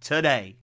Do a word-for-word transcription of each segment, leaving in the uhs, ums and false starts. today.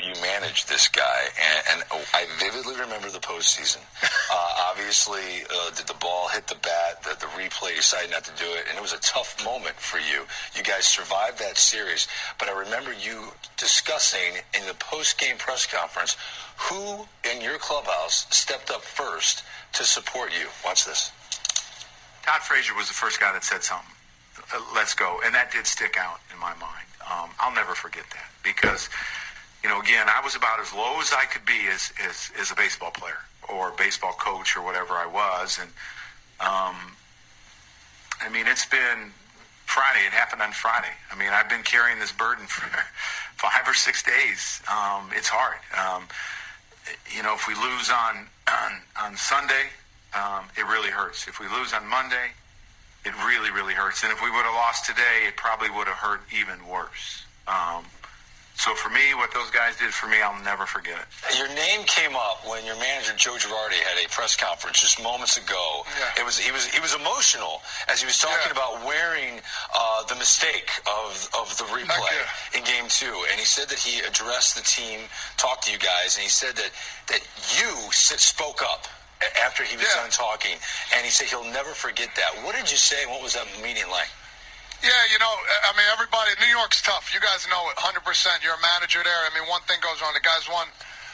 You managed this guy, and, and I vividly remember the postseason. Uh, obviously, uh, did the ball hit the bat, the, the replay decided not to do it, and it was a tough moment for you. You guys survived that series, but I remember you discussing in the post-game press conference who in your clubhouse stepped up first to support you. Watch this. Todd Frazier was the first guy that said something. Uh, let's go. And that did stick out in my mind. Um, I'll never forget that because... You know, again, I was about as low as I could be as, as, as a baseball player or baseball coach or whatever I was. And, um, I mean, it's been Friday. It happened on Friday. I mean, I've been carrying this burden for five or six days. Um, it's hard. Um, you know, if we lose on, on, on Sunday, um, it really hurts. If we lose on Monday, it really, really hurts. And if we would have lost today, it probably would have hurt even worse. Um, So for me, what those guys did for me, I'll never forget it. Your name came up when your manager Joe Girardi had a press conference just moments ago. Yeah. It was he was he was emotional as he was talking yeah. about wearing uh, the mistake of of the replay yeah. in Game Two, and he said that he addressed the team, talked to you guys, and he said that that you spoke up after he was yeah. done talking, and he said he'll never forget that. What did you say? What was that meeting like? Yeah, you know, I mean, everybody, New York's tough. You guys know it, one hundred percent. You're a manager there. I mean, one thing goes wrong. The guy's won,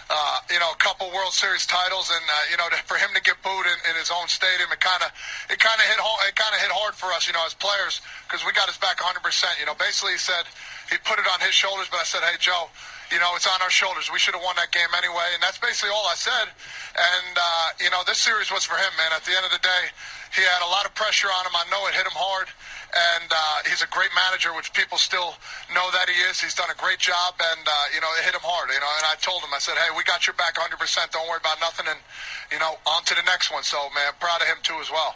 uh, you know, a couple World Series titles, and, uh, you know, for him to get booed in, in his own stadium, it kind of it kind of hit home, it kind of hit hard for us, you know, as players, because we got his back one hundred percent. You know, basically he said he put it on his shoulders, but I said, hey, Joe, you know, it's on our shoulders. We should have won that game anyway. And that's basically all I said. And, uh, you know, this series was for him, man. At the end of the day, he had a lot of pressure on him. I know it hit him hard. And uh, he's a great manager, which people still know that he is. He's done a great job, and, uh, you know, it hit him hard. You know, and I told him, I said, hey, we got your back one hundred percent. Don't worry about nothing. And, you know, on to the next one. So, man, proud of him, too, as well.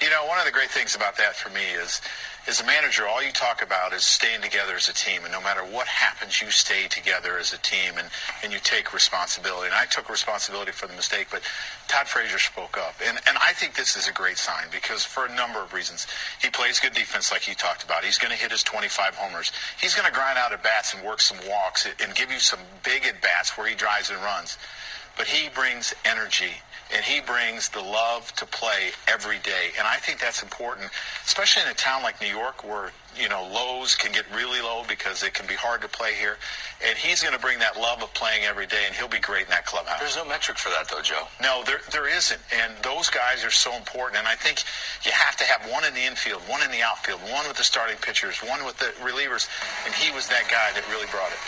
You know, one of the great things about that for me is, as a manager, all you talk about is staying together as a team. And no matter what happens, you stay together as a team and, and you take responsibility. And I took responsibility for the mistake, but Todd Frazier spoke up. And, and I think this is a great sign because for a number of reasons. He plays good defense like you talked about. He's going to hit his twenty-five homers. He's going to grind out at-bats and work some walks and give you some big at-bats where he drives and runs. But he brings energy. and he brings the love to play every day. And I think that's important, especially in a town like New York where, you know, lows can get really low because it can be hard to play here. And he's going to bring that love of playing every day, and he'll be great in that clubhouse. There's no metric for that, though, Joe. No, there there isn't. And those guys are so important. And I think you have to have one in the infield, one in the outfield, one with the starting pitchers, one with the relievers. And he was that guy that really brought it.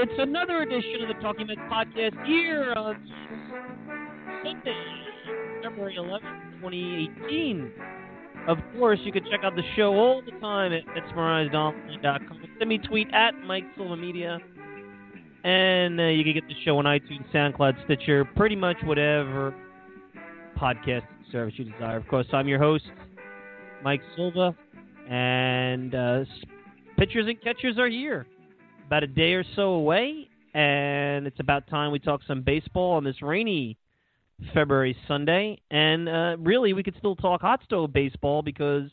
It's another edition of the Talking Mets podcast here on Sunday, February eleventh, twenty eighteen. Of course, you can check out the show all the time at Mets Merized Online dot com. Send me a tweet at Mike Silva Media. And uh, you can get the show on iTunes, SoundCloud, Stitcher, pretty much whatever podcast service you desire. Of course, I'm your host, Mike Silva, and uh, pitchers and catchers are here. About a day or so away, and it's about time we talk some baseball on this rainy February Sunday. And uh, really, we could still talk hot stove baseball because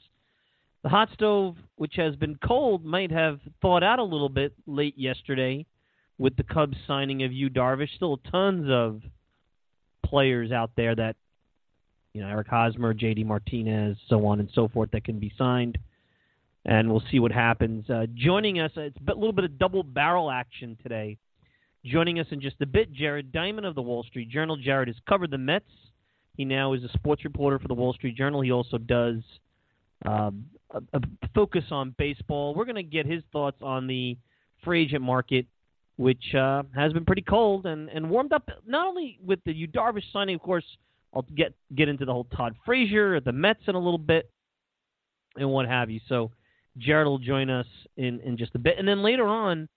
the hot stove, which has been cold, might have thawed out a little bit late yesterday with the Cubs signing of Yu Darvish. Still tons of players out there that, you know, Eric Hosmer, J D. Martinez, so on and so forth, that can be signed. And we'll see what happens. Uh, joining us, it's a little bit of double-barrel action today. Joining us in just a bit, Jared Diamond of the Wall Street Journal. Jared has covered the Mets. He now is a sports reporter for the Wall Street Journal. He also does um, a, a focus on baseball. We're going to get his thoughts on the free agent market, which uh, has been pretty cold and, and warmed up, not only with the Yu Darvish signing, of course. I'll get, get into the whole Todd Frazier, the Mets in a little bit, and what have you. So Jared will join us in, in just a bit. And then later on,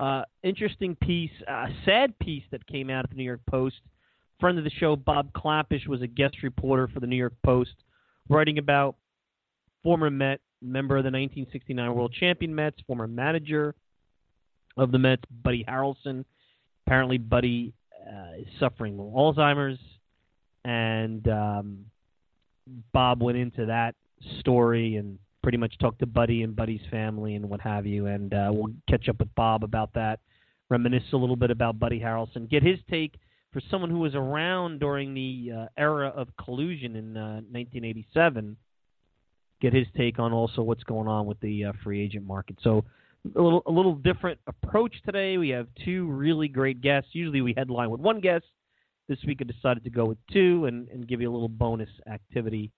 uh, interesting piece, uh, sad piece that came out at the New York Post. Friend of the show, Bob Klapisch, was a guest reporter for the New York Post, writing about former Met, member of the nineteen sixty-nine World Champion Mets, former manager of the Mets, Buddy Harrelson. Apparently Buddy uh, is suffering with Alzheimer's, and um, Bob went into that story and pretty much talk to Buddy and Buddy's family and what have you, and uh, we'll catch up with Bob about that, reminisce a little bit about Buddy Harrelson, get his take for someone who was around during the uh, era of collusion in uh, nineteen eighty-seven, get his take on also what's going on with the uh, free agent market. So a little, a little different approach today. We have two really great guests. Usually we headline with one guest. This week I decided to go with two and, and give you a little bonus activity.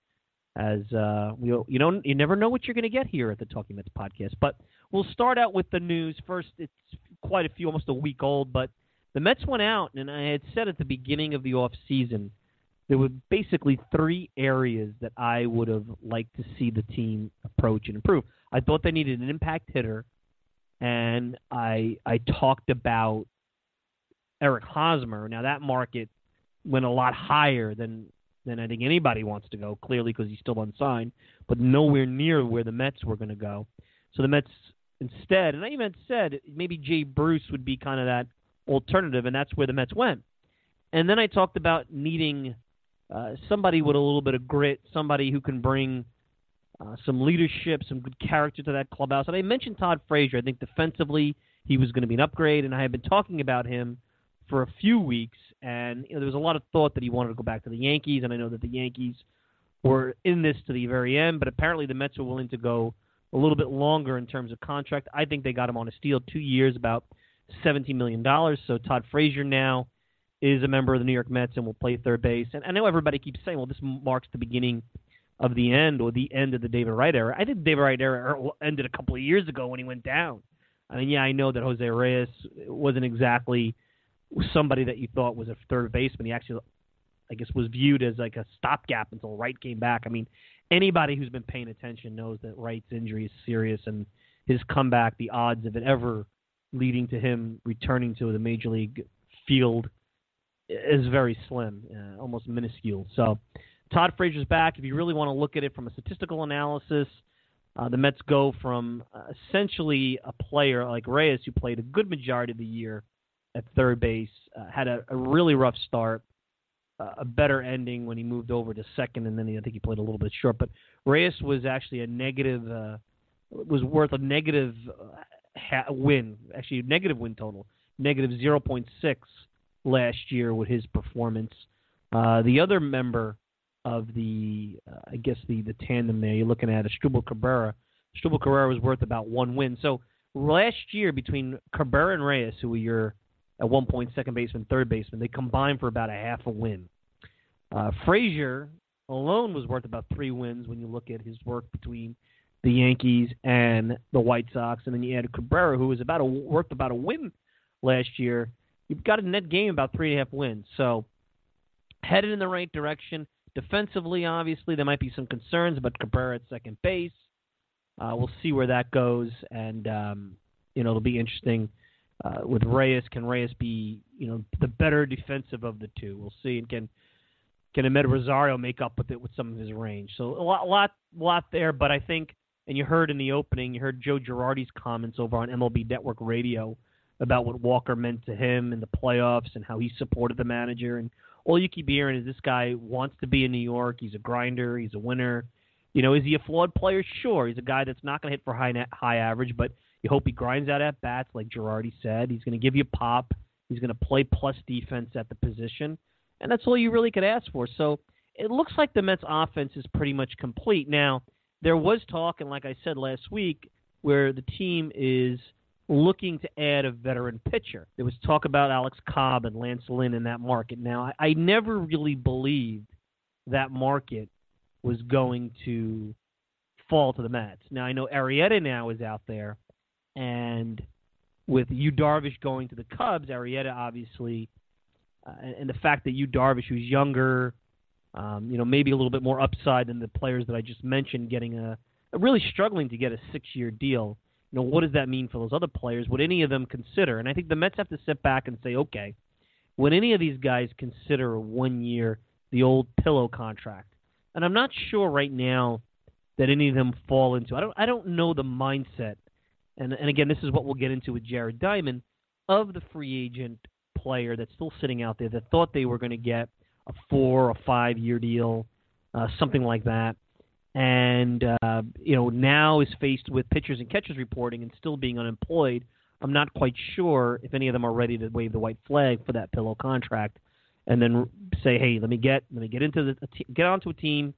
As uh, we, you don't, you never know what you're going to get here at the Talking Mets podcast. But we'll start out with the news first. It's quite a few, almost a week old. But the Mets went out, and I had said at the beginning of the off season, there were basically three areas that I would have liked to see the team approach and improve. I thought they needed an impact hitter, and I I talked about Eric Hosmer. Now that market went a lot higher than. Than I think anybody wants to go, clearly because he's still unsigned, but nowhere near where the Mets were going to go. So the Mets instead, and I even said maybe Jay Bruce would be kind of that alternative, and that's where the Mets went. And then I talked about needing uh, somebody with a little bit of grit, somebody who can bring uh, some leadership, some good character to that clubhouse. And I mentioned Todd Frazier. I think defensively he was going to be an upgrade, and I had been talking about him for a few weeks, and you know, there was a lot of thought that he wanted to go back to the Yankees, and I know that the Yankees were in this to the very end, but apparently the Mets were willing to go a little bit longer in terms of contract. I think they got him on a steal, two years, about seventeen million dollars, so Todd Frazier now is a member of the New York Mets and will play third base. And I know everybody keeps saying, well, this marks the beginning of the end or the end of the David Wright era. I think the David Wright era ended a couple of years ago when he went down. I mean, yeah, I know that Jose Reyes wasn't exactly somebody that you thought was a third baseman. He actually, I guess, was viewed as like a stopgap until Wright came back. I mean, anybody who's been paying attention knows that Wright's injury is serious, and his comeback, the odds of it ever leading to him returning to the major league field is very slim, uh, almost minuscule. So Todd Frazier's back. If you really want to look at it from a statistical analysis, uh, the Mets go from uh, essentially a player like Reyes, who played a good majority of the year at third base, uh, had a, a really rough start, uh, a better ending when he moved over to second, and then he, I think he played a little bit short. But Reyes was actually a negative, uh, was worth a negative uh, ha- win, actually a negative win total, negative zero point six last year with his performance. Uh, the other member of the, uh, I guess the, the tandem there, you're looking at Asdrúbal Cabrera. Asdrúbal Cabrera was worth about one win. So last year between Cabrera and Reyes, who were your at one point second baseman, third baseman, they combined for about a half a win. Uh, Frazier alone was worth about three wins when you look at his work between the Yankees and the White Sox, and then you add Cabrera, who was about a, worth about a win last year. You've got a net game about three and a half wins. So headed in the right direction. Defensively, obviously, there might be some concerns about Cabrera at second base. Uh, we'll see where that goes, and um, you know, it'll be interesting uh, with Reyes. Can Reyes be, you know, the better defensive of the two? We'll see. And can can Ahmed Rosario make up with it with some of his range? So a lot, lot, lot there. But I think, and you heard in the opening, you heard Joe Girardi's comments over on M L B Network Radio about what Walker meant to him in the playoffs and how he supported the manager. And all you keep hearing is this guy wants to be in New York. He's a grinder. He's a winner. You know, is he a flawed player? Sure. He's a guy that's not going to hit for high net, high average, but you hope he grinds out at bats, like Girardi said. He's going to give you a pop. He's going to play plus defense at the position, and that's all you really could ask for. So it looks like the Mets' offense is pretty much complete. Now, there was talk, and like I said last week, where the team is looking to add a veteran pitcher. There was talk about Alex Cobb and Lance Lynn in that market. Now, I, I never really believed that market was going to fall to the Mets. Now, I know Arrieta now is out there, and with Yu Darvish going to the Cubs, Arrieta obviously, uh, and, and the fact that Yu Darvish, who's younger, um, you know, maybe a little bit more upside than the players that I just mentioned, getting a, a really struggling to get a six-year deal. You know, what does that mean for those other players? Would any of them consider? And I think the Mets have to sit back and say, okay, would any of these guys consider one year the old pillow contract? And I'm not sure right now that any of them fall into. I don't. I don't know the mindset. And and again, this is what we'll get into with Jared Diamond of the free agent player that's still sitting out there that thought they were going to get a four or five year deal, uh, something like that. And, uh, you know, now is faced with pitchers and catchers reporting and still being unemployed. I'm not quite sure if any of them are ready to wave the white flag for that pillow contract and then say, hey, let me get let me get into the get onto a team,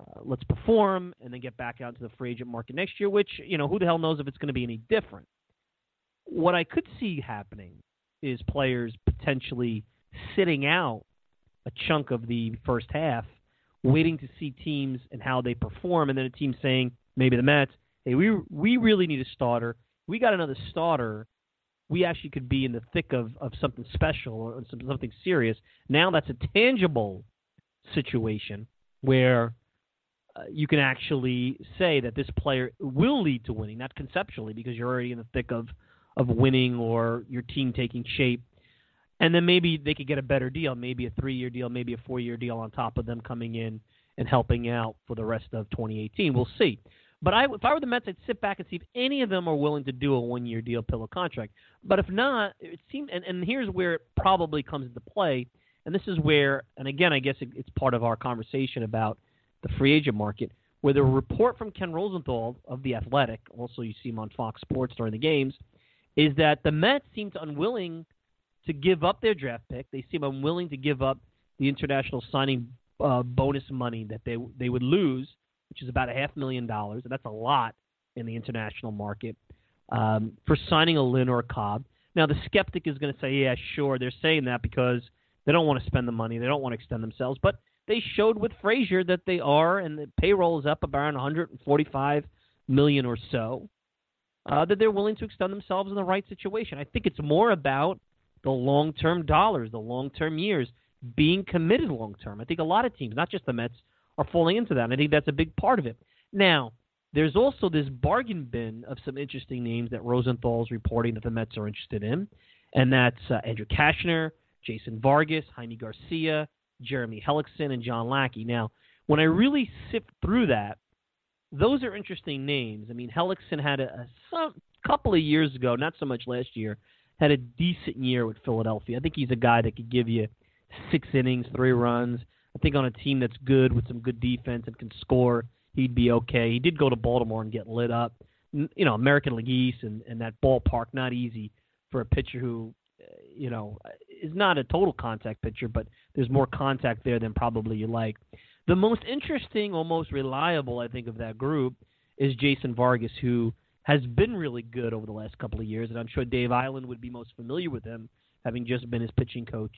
uh, let's perform, and then get back out to the free agent market next year, which, you know, who the hell knows if it's going to be any different. What I could see happening is players potentially sitting out a chunk of the first half, waiting to see teams and how they perform, and then a team saying, maybe the Mets, hey, we we really need a starter. We got another starter. We actually could be in the thick of, of something special or something serious. Now that's a tangible situation where uh, you can actually say that this player will lead to winning, not conceptually, because you're already in the thick of, of winning or your team taking shape. And then maybe they could get a better deal, maybe a three-year deal, maybe a four-year deal on top of them coming in and helping out for the rest of twenty eighteen. We'll see. But I, if I were the Mets, I'd sit back and see if any of them are willing to do a one-year deal pillow contract. But if not, it seems, and, and here's where it probably comes into play, and this is where, and again, I guess it, it's part of our conversation about the free agent market, where the report from Ken Rosenthal of The Athletic, also you see him on Fox Sports during the games, is that the Mets seem to unwilling to give up their draft pick. They seem unwilling to give up the international signing uh, bonus money that they they would lose, which is about a half million dollars. And that's a lot in the international market um, for signing a Lynn or a Cobb. Now, the skeptic is going to say, yeah, sure, they're saying that because they don't want to spend the money. They don't want to extend themselves. But they showed with Frazier that they are, and the payroll is up about one hundred forty-five million dollars or so, uh, that they're willing to extend themselves in the right situation. I think it's more about the long-term dollars, the long-term years, being committed long-term. I think a lot of teams, not just the Mets, are falling into that, and I think that's a big part of it. Now, There's also this bargain bin of some interesting names that Rosenthal's reporting that the Mets are interested in, and that's uh, Andrew Kashner, Jason Vargas, Jaime Garcia, Jeremy Hellickson, and John Lackey. Now, when I really sift through that, those are interesting names. I mean, Hellickson had a, a some, couple of years ago, not so much last year, had a decent year with Philadelphia. I think he's a guy that could give you six innings, three runs. I think on a team that's good with some good defense and can score, he'd be okay. He did go to Baltimore and get lit up. You know, American League East and, and that ballpark, not easy for a pitcher who, you know, is not a total contact pitcher, but there's more contact there than probably you like. The most interesting, almost reliable, I think, of that group is Jason Vargas, who has been really good over the last couple of years, and I'm sure Dave Island would be most familiar with him, having just been his pitching coach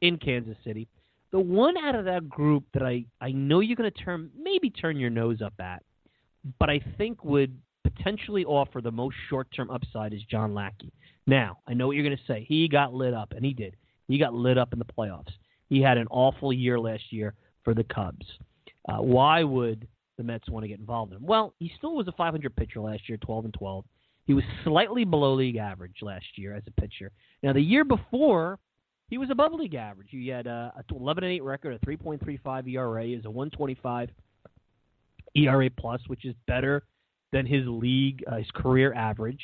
in Kansas City. The one out of that group that I, I know you're going to turn maybe turn your nose up at, but I think would potentially offer the most short-term upside is John Lackey. Now, I know what you're going to say. He got lit up, and he did. He got lit up in the playoffs. He had an awful year last year for the Cubs. Uh, why would the Mets want to get involved in him? Well, he still was a five hundred pitcher last year, twelve and twelve. He was slightly below league average last year as a pitcher. Now, the year before, he was above league average. He had a eleven and eight record, a three point three five E R A, is a one twenty-five E R A plus, which is better than his league, uh, his career average.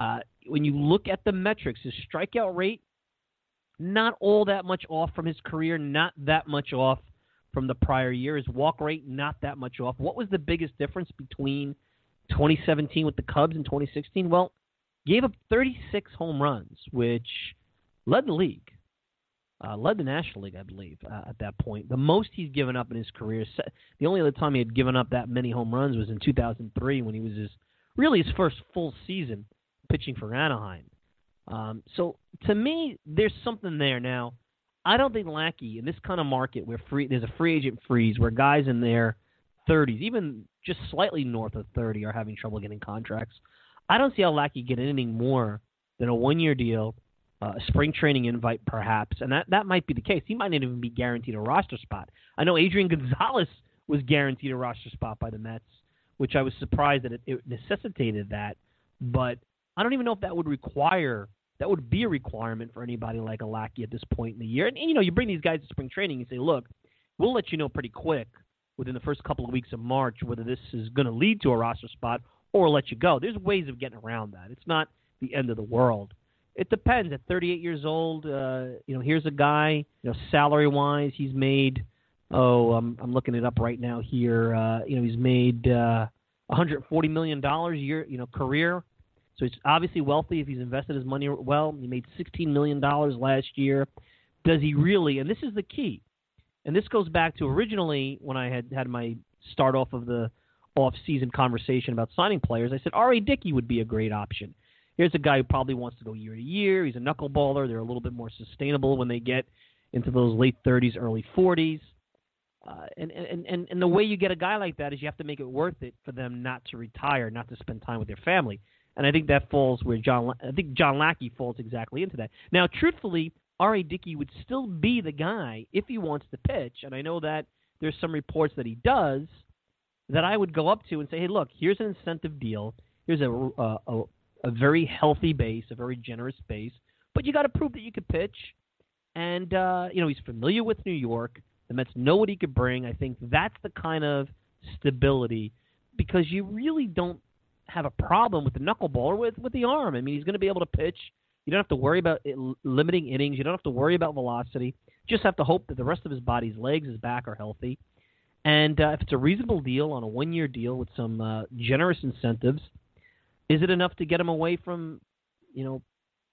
Uh, when you look at the metrics, his strikeout rate, not all that much off from his career, not that much off from the prior year. His walk rate, not that much off. What was the biggest difference between twenty seventeen with the Cubs and twenty sixteen? Well, gave up thirty-six home runs, which led the league. Uh, led the National League, I believe, uh, at that point. The most he's given up in his career, the only other time he had given up that many home runs was in two thousand three when he was his, really his first full season pitching for Anaheim. Um, so, to me, there's something there. Now, I don't think Lackey, in this kind of market where free, there's a free agent freeze, where guys in their thirties, even just slightly north of thirty, are having trouble getting contracts, I don't see how Lackey get anything more than a one-year deal, Uh, a spring training invite, perhaps, and that, that might be the case. He might not even be guaranteed a roster spot. I know Adrian Gonzalez was guaranteed a roster spot by the Mets, which I was surprised that it, it necessitated that, but I don't even know if that would require, that would be a requirement for anybody like a Lackey at this point in the year. And, and you know, you bring these guys to spring training and say, look, we'll let you know pretty quick within the first couple of weeks of March whether this is going to lead to a roster spot or we'll let you go. There's ways of getting around that. It's not the end of the world. It depends. At thirty-eight years old, uh, you know, here's a guy, you know, salary-wise, he's made, oh, I'm, I'm looking it up right now here. Uh, you know, he's made uh, one hundred forty million dollars a year, you know, career. So he's obviously wealthy if he's invested his money well. He made sixteen million dollars last year. Does he really? And this is the key. And this goes back to originally when I had had my start off of the off-season conversation about signing players. I said R A Dickey would be a great option. Here's a guy who probably wants to go year to year. He's a knuckleballer. They're a little bit more sustainable when they get into those late thirties, early forties. Uh, and, and, and, and the way you get a guy like that is you have to make it worth it for them not to retire, not to spend time with their family. And I think that falls where John – I think John Lackey falls exactly into that. Now, truthfully, R A. Dickey would still be the guy if he wants to pitch, and I know that there's some reports that he does, that I would go up to and say, hey, look, here's an incentive deal. Here's a, a, a – a very healthy base, a very generous base, but you got to prove that you could pitch. And, uh, you know, he's familiar with New York. The Mets know what he could bring. I think that's the kind of stability because you really don't have a problem with the knuckleball or with, with the arm. I mean, he's going to be able to pitch. You don't have to worry about it, limiting innings. You don't have to worry about velocity. Just have to hope that the rest of his body's legs, his back are healthy. And uh, if it's a reasonable deal on a one-year deal with some uh, generous incentives, is it enough to get him away from, you know,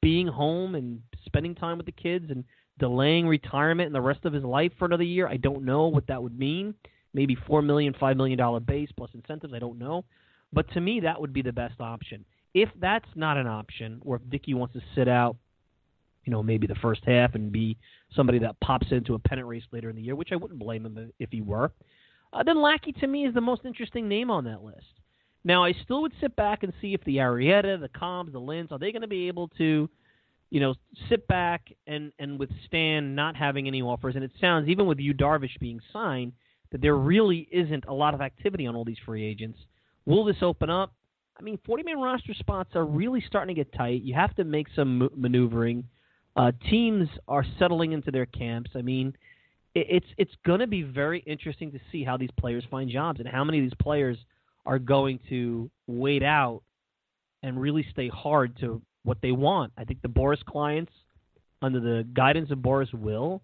being home and spending time with the kids and delaying retirement and the rest of his life for another year? I don't know what that would mean. Maybe four million dollars, five million dollars base plus incentives. I don't know. But to me, that would be the best option. If that's not an option, or if Dickey wants to sit out, you know, maybe the first half and be somebody that pops into a pennant race later in the year, which I wouldn't blame him if he were, uh, then Lackey to me is the most interesting name on that list. Now, I still would sit back and see if the Arrieta, the Cobbs, the Lins, are they going to be able to, you know, sit back and, and withstand not having any offers. And it sounds, even with Yu Darvish being signed, that there really isn't a lot of activity on all these free agents. Will this open up? I mean, forty-man roster spots are really starting to get tight. You have to make some maneuvering. Uh, teams are settling into their camps. I mean, it, it's it's going to be very interesting to see how these players find jobs and how many of these players are going to wait out and really stay hard to what they want. I think the Boras clients, under the guidance of Boras, will.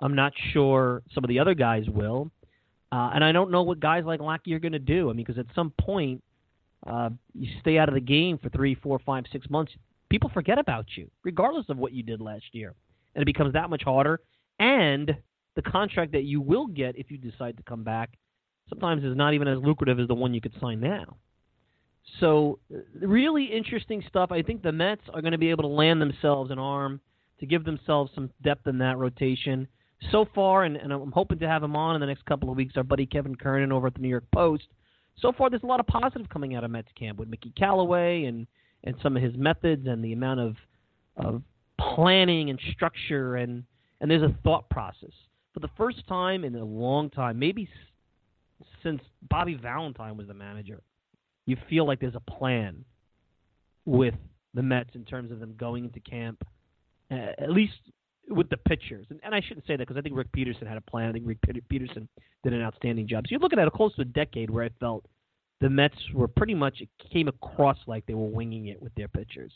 I'm not sure some of the other guys will. Uh, and I don't know what guys like Lackey are going to do. I mean, because at some point, uh, you stay out of the game for three, four, five, six months. People forget about you, regardless of what you did last year. And it becomes that much harder. And the contract that you will get if you decide to come back sometimes is not even as lucrative as the one you could sign now. So really interesting stuff. I think the Mets are going to be able to land themselves an arm to give themselves some depth in that rotation. So far, and, and I'm hoping to have him on in the next couple of weeks, our buddy Kevin Kernan over at the New York Post. So far, there's a lot of positive coming out of Mets camp with Mickey Callaway and, and some of his methods and the amount of of planning and structure. And, and there's a thought process. For the first time in a long time, maybe s- since Bobby Valentine was the manager, you feel like there's a plan with the Mets in terms of them going into camp, uh, at least with the pitchers. And, and I shouldn't say that because I think Rick Peterson had a plan. I think Rick Peterson did an outstanding job. So you're looking at a close to a decade where I felt the Mets were pretty much, it came across like they were winging it with their pitchers.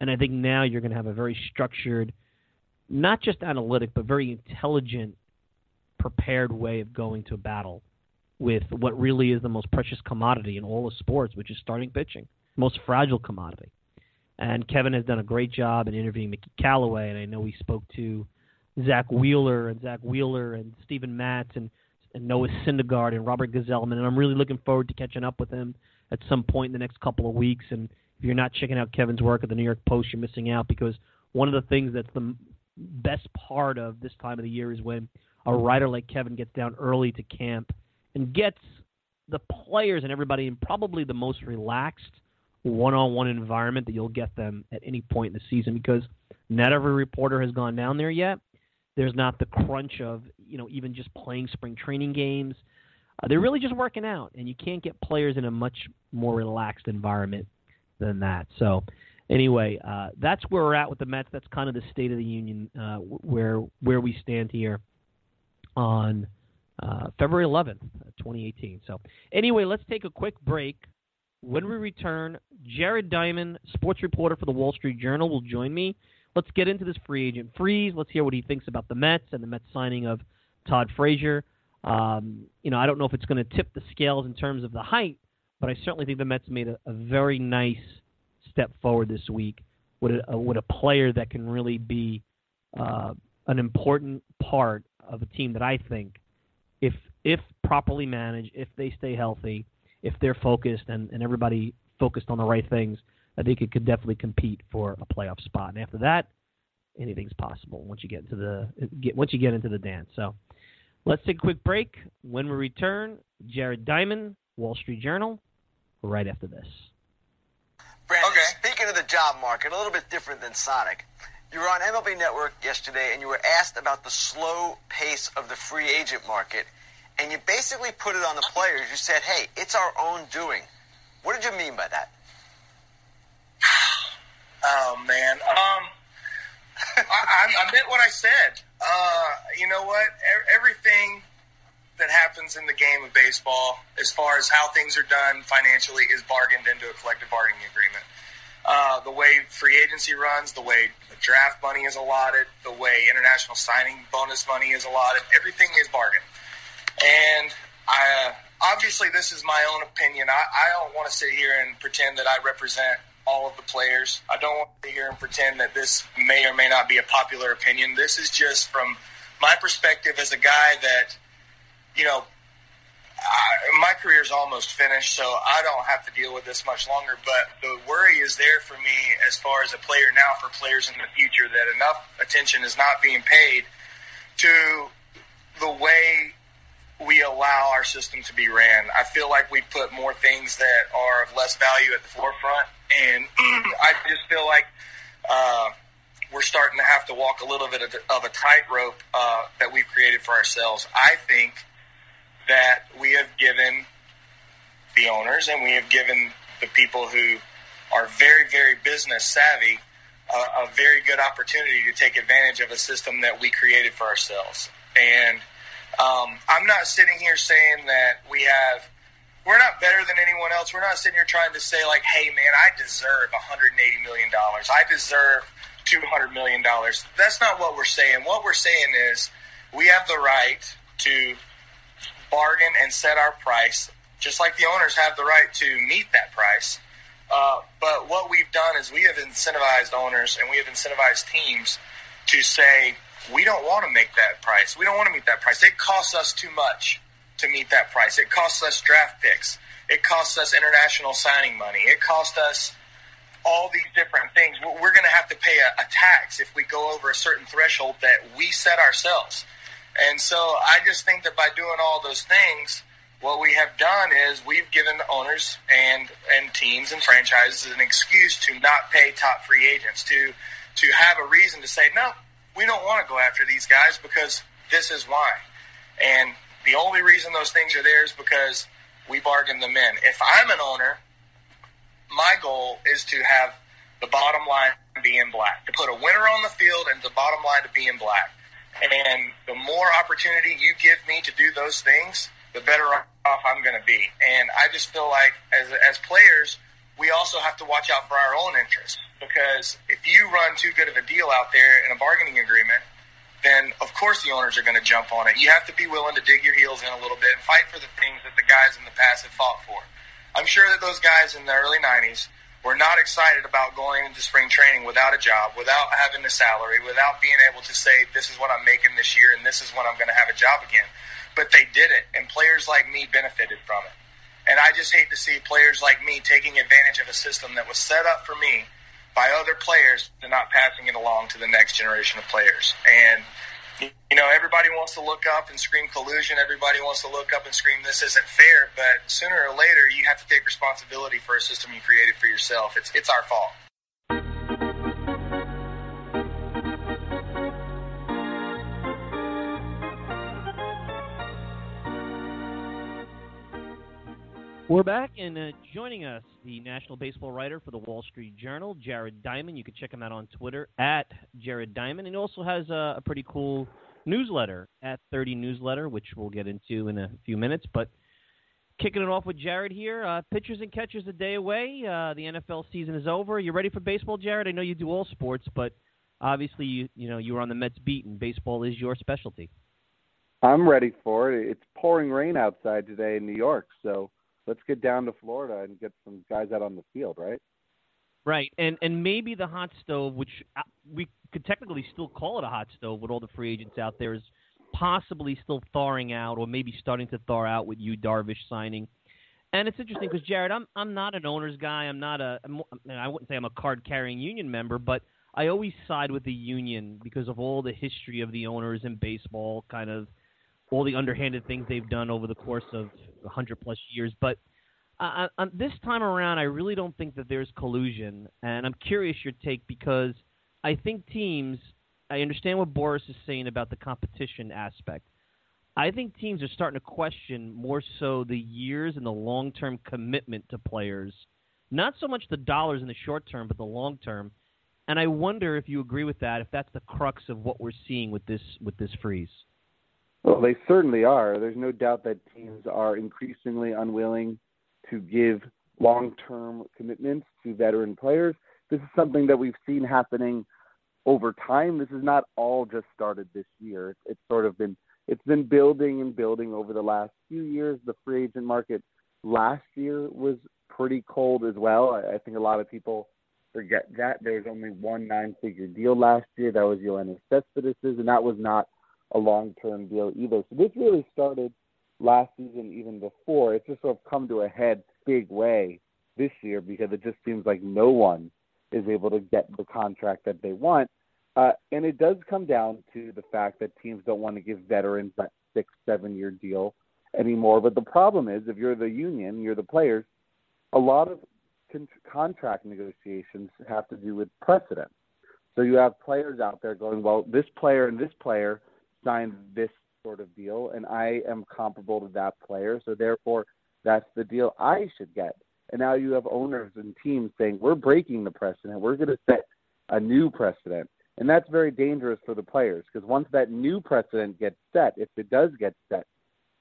And I think now you're going to have a very structured, not just analytic, but very intelligent, prepared way of going to a battle with what really is the most precious commodity in all of sports, which is starting pitching, most fragile commodity. And Kevin has done a great job in interviewing Mickey Callaway, and I know he spoke to Zach Wheeler and Zach Wheeler and Steven Matz and, and Noah Syndergaard and Robert Gazelman, and I'm really looking forward to catching up with him at some point in the next couple of weeks. And if you're not checking out Kevin's work at the New York Post, you're missing out, because one of the things that's the best part of this time of the year is when a writer like Kevin gets down early to camp and gets the players and everybody in probably the most relaxed one-on-one environment that you'll get them at any point in the season, because not every reporter has gone down there yet. There's not the crunch of, you know, even just playing spring training games. Uh, they're really just working out, and you can't get players in a much more relaxed environment than that. So anyway, uh, that's where we're at with the Mets. That's kind of the state of the union, uh, where where we stand here on uh, February eleventh, twenty eighteen. So anyway, let's take a quick break. When we return, Jared Diamond, sports reporter for the Wall Street Journal, will join me. Let's get into this free agent freeze. Let's hear what he thinks about the Mets and the Mets signing of Todd Frazier. Um, you know, I don't know if it's going to tip the scales in terms of the height, but I certainly think the Mets made a, a very nice step forward this week with a, with a player that can really be uh, an important part of a team that I think, if if properly managed, if they stay healthy, if they're focused and, and everybody focused on the right things, I think it could definitely compete for a playoff spot. And after that, anything's possible once you get into the get, once you get into the dance. So let's take a quick break. When we return, Jared Diamond, Wall Street Journal, right after this. Brandon, okay. Speaking of the job market, a little bit different than Sonic. You were on M L B Network yesterday, and you were asked about the slow pace of the free agent market. And you basically put it on the players. You said, hey, it's our own doing. What did you mean by that? Oh, man. Um, I, I meant what I said. Uh, you know what? Everything that happens in the game of baseball, as far as how things are done financially, is bargained into a collective bargaining agreement. Uh, the way free agency runs, the way draft money is allotted, the way international signing bonus money is allotted, everything is bargained. And I, uh, obviously, this is my own opinion. I, I don't want to sit here and pretend that I represent all of the players. I don't want to sit here and pretend that this may or may not be a popular opinion. This is just from my perspective as a guy that, you know, I, my career is almost finished, so I don't have to deal with this much longer. But the worry is there for me as far as a player now, for players in the future, that enough attention is not being paid to the way we allow our system to be ran. I feel like we put more things that are of less value at the forefront, and I just feel like uh, we're starting to have to walk a little bit of, of a tightrope uh, that we've created for ourselves. I think that we have given the owners, and we have given the people who are very, very business savvy uh, a very good opportunity to take advantage of a system that we created for ourselves. And um, I'm not sitting here saying that we have – we're not better than anyone else. We're not sitting here trying to say, like, hey, man, I deserve one hundred eighty million dollars. I deserve two hundred million dollars. That's not what we're saying. What we're saying is we have the right to bargain and set our price, just like the owners have the right to meet that price. Uh, but what we've done is we have incentivized owners and we have incentivized teams to say, we don't want to make that price. We don't want to meet that price. It costs us too much to meet that price. It costs us draft picks. It costs us international signing money. It costs us all these different things. We're going to have to pay a, a tax if we go over a certain threshold that we set ourselves. And so I just think that by doing all those things, what we have done is we've given owners and, and teams and franchises an excuse to not pay top free agents, to to have a reason to say, no, we don't want to go after these guys because this is why. And the only reason those things are there is because we bargained them in. If I'm an owner, my goal is to have the bottom line be in black, to put a winner on the field and the bottom line to be in black. And the more opportunity you give me to do those things, the better off I'm going to be. And I just feel like as as players, we also have to watch out for our own interests, because if you run too good of a deal out there in a bargaining agreement, then of course the owners are going to jump on it. You have to be willing to dig your heels in a little bit and fight for the things that the guys in the past have fought for. I'm sure that those guys in the early nineties were not excited about going into spring training without a job, without having a salary, without being able to say, this is what I'm making this year and this is when I'm going to have a job again. But they did it, and players like me benefited from it. And I just hate to see players like me taking advantage of a system that was set up for me by other players and not passing it along to the next generation of players. And, you know, everybody wants to look up and scream collusion. Everybody wants to look up and scream this isn't fair. But sooner or later, you have to take responsibility for a system you created for yourself. It's, it's our fault. We're back, and uh, joining us, the national baseball writer for the Wall Street Journal, Jared Diamond. You can check him out on Twitter, at Jared Diamond. And he also has a, a pretty cool newsletter, at thirty Newsletter, which we'll get into in a few minutes. But kicking it off with Jared here, uh, pitchers and catchers a day away. Uh, the N F L season is over. Are you ready for baseball, Jared? I know you do all sports, but obviously you, you know, you were on the Mets beat, and baseball is your specialty. I'm ready for it. It's pouring rain outside today in New York, so let's get down to Florida and get some guys out on the field, right? Right, and and maybe the hot stove, which we could technically still call it a hot stove with all the free agents out there, is possibly still thawing out or maybe starting to thaw out with Yu Darvish signing. And it's interesting because, Jared, I'm I'm not an owner's guy. I'm not a – I wouldn't say I'm a card-carrying union member, but I always side with the union because of all the history of the owners in baseball, kind of all the underhanded things they've done over the course of one hundred plus years. But uh, uh, this time around, I really don't think that there's collusion. And I'm curious your take, because I think teams, I understand what Boras is saying about the competition aspect. I think teams are starting to question more so the years and the long-term commitment to players, not so much the dollars in the short term, but the long term. And I wonder if you agree with that, if that's the crux of what we're seeing with this, with this freeze. Well, they certainly are. There's no doubt that teams are increasingly unwilling to give long-term commitments to veteran players. This is something that we've seen happening over time. This is not all just started this year. It's sort of been it's been building and building over the last few years. The free agent market last year was pretty cold as well. I, I think a lot of people forget that. There was only one nine-figure deal last year. That was Yoenis Cespedes, and that was not a long-term deal either. So this really started last season, even before. It's just sort of come to a head big way this year because it just seems like no one is able to get the contract that they want. Uh, and it does come down to the fact that teams don't want to give veterans that six, seven-year deal anymore. But the problem is, if you're the union, you're the players, a lot of con- contract negotiations have to do with precedent. So you have players out there going, well, this player and this player signed this sort of deal, and I am comparable to that player, so therefore That's the deal I should get. And now you have owners and teams saying, we're breaking the precedent. We're going to set a new precedent. And that's very dangerous for the players, because once that new precedent gets set, if it does get set, it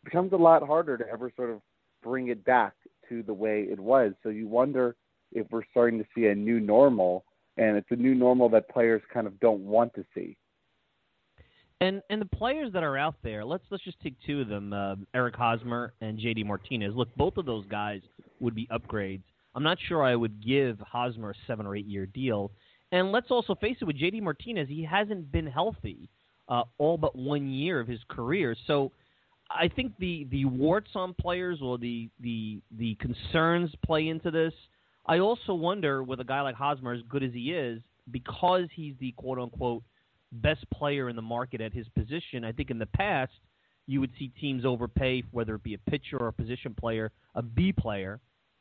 becomes a lot harder to ever sort of bring it back to the way it was. So you wonder if we're starting to see a new normal, and it's a new normal that players kind of don't want to see. And and the players that are out there, let's let's just take two of them, uh, Eric Hosmer and J D. Martinez. Look, both of those guys would be upgrades. I'm not sure I would give Hosmer a seven- or eight-year deal. And let's also face it, with J D. Martinez, he hasn't been healthy uh, all but one year of his career. So I think the, the warts on players or the, the the concerns play into this. I also wonder, with a guy like Hosmer, as good as he is, because he's the quote-unquote best player in the market at his position, I think in the past you would see teams overpay, whether it be a pitcher or a position player, a B player,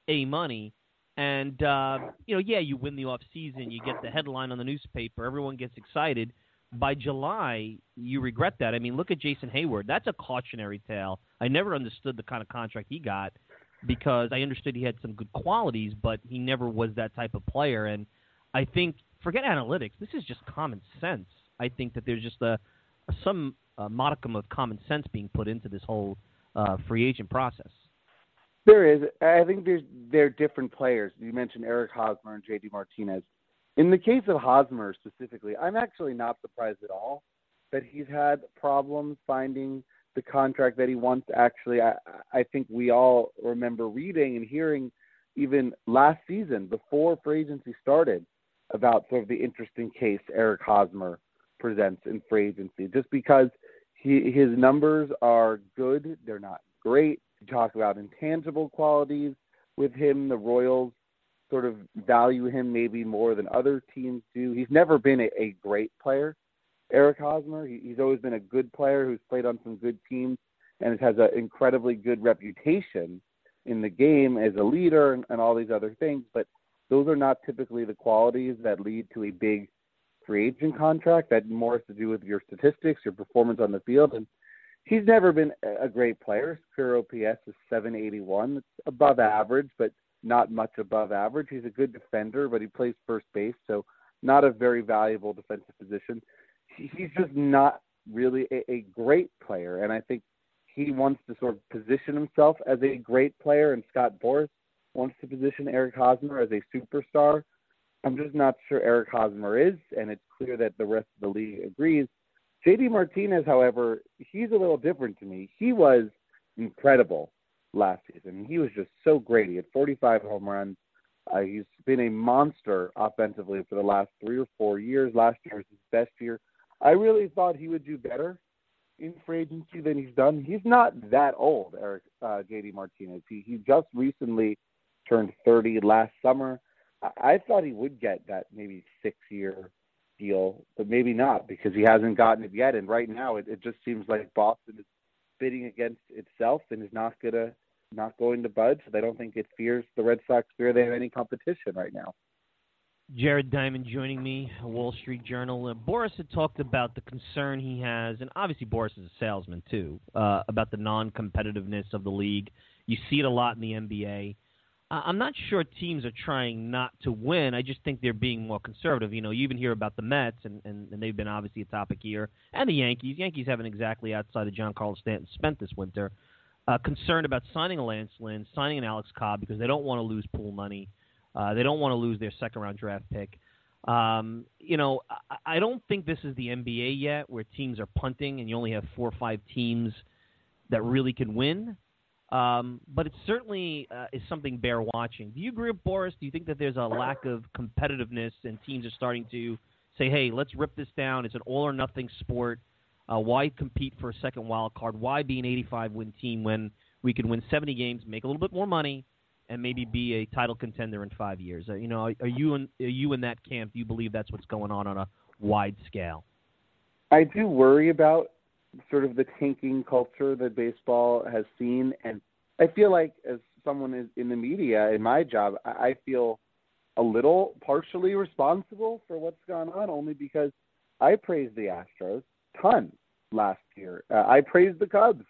A money. And, uh, you know, yeah, you win the offseason, you get the headline on the newspaper, everyone gets excited. By July, you regret that. I mean, look at Jason Hayward. That's a cautionary tale. I never understood the kind of contract he got, because I understood he had some good qualities, but he never was that type of player. And I think, forget analytics, this is just common sense. I think that there's just a, some uh, modicum of common sense being put into this whole uh, free agent process. There is. I think there's they're different players. You mentioned Eric Hosmer and J D. Martinez. In the case of Hosmer specifically, I'm actually not surprised at all that he's had problems finding the contract that he wants. Actually, I, I think we all remember reading and hearing even last season, before free agency started, about sort of the interesting case Eric Hosmer presents in free agency. Just because he, his numbers are good, they're not great. You talk about intangible qualities with him. The Royals sort of value him maybe more than other teams do. He's never been a, a great player, Eric Hosmer. He, he's always been a good player who's played on some good teams and has an incredibly good reputation in the game as a leader and, and all these other things. But those are not typically the qualities that lead to a big free agent contract. That more has to do with your statistics, your performance on the field. And he's never been a great player. His career O P S is seven eighty-one. It's above average, but not much above average. He's a good defender, but he plays first base, so not a very valuable defensive position. He's just not really a, a great player, and I think he wants to sort of position himself as a great player, and Scott Boras wants to position Eric Hosmer as a superstar. I'm just not sure Eric Hosmer is, and it's clear that the rest of the league agrees. J D. Martinez, however, he's a little different to me. He was incredible last season. He was just so great. He had forty-five home runs. Uh, he's been a monster offensively for the last three or four years. Last year was his best year. I really thought he would do better in free agency than he's done. He's not that old, Eric uh, J D. Martinez. He, he just recently turned thirty last summer. I, I thought he would get that maybe six-year deal, but maybe not, because he hasn't gotten it yet. And right now, it, it just seems like Boston is bidding against itself and is not gonna not going to budge. They don't think it fears the Red Sox fear they have any competition right now. Jared Diamond joining me, Wall Street Journal. Uh, Boras had talked about the concern he has, and obviously Boras is a salesman too, uh, about the non-competitiveness of the league. You see it a lot in the N B A. I'm not sure teams are trying not to win. I just think they're being more conservative. You know, you even hear about the Mets, and, and, and they've been obviously a topic here, and the Yankees. Yankees haven't exactly, outside of Giancarlo Stanton, spent this winter. Uh, concerned about signing a Lance Lynn, signing an Alex Cobb, because they don't want to lose pool money. Uh, they don't want to lose their second-round draft pick. Um, you know, I, I don't think this is the N B A yet, where teams are punting and you only have four or five teams that really can win. Um, but it certainly uh, is something bear watching. Do you agree with Boras? Do you think that there's a lack of competitiveness and teams are starting to say, hey, let's rip this down. It's an all-or-nothing sport. Uh, why compete for a second wild card? Why be an eighty-five win team when we can win seventy games, make a little bit more money, and maybe be a title contender in five years? Uh, you know, are, are you in, are you in that camp? Do you believe that's what's going on on a wide scale? I do worry about sort of the tanking culture that baseball has seen. And I feel like, as someone is in the media, in my job, I feel a little partially responsible for what's gone on, only because I praised the Astros a ton last year. Uh, I praised the Cubs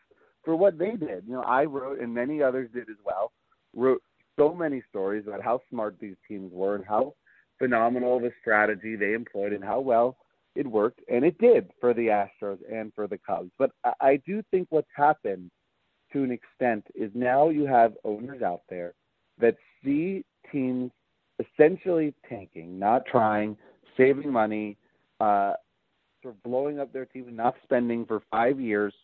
for what they did. You know, I wrote, and many others did as well, wrote so many stories about how smart these teams were and how phenomenal of a strategy they employed and how well it worked, and it did for the Astros and for the Cubs. But I, I do think what's happened to an extent is now you have owners out there that see teams essentially tanking, not trying, saving money, uh, sort of blowing up their team and not spending for five years,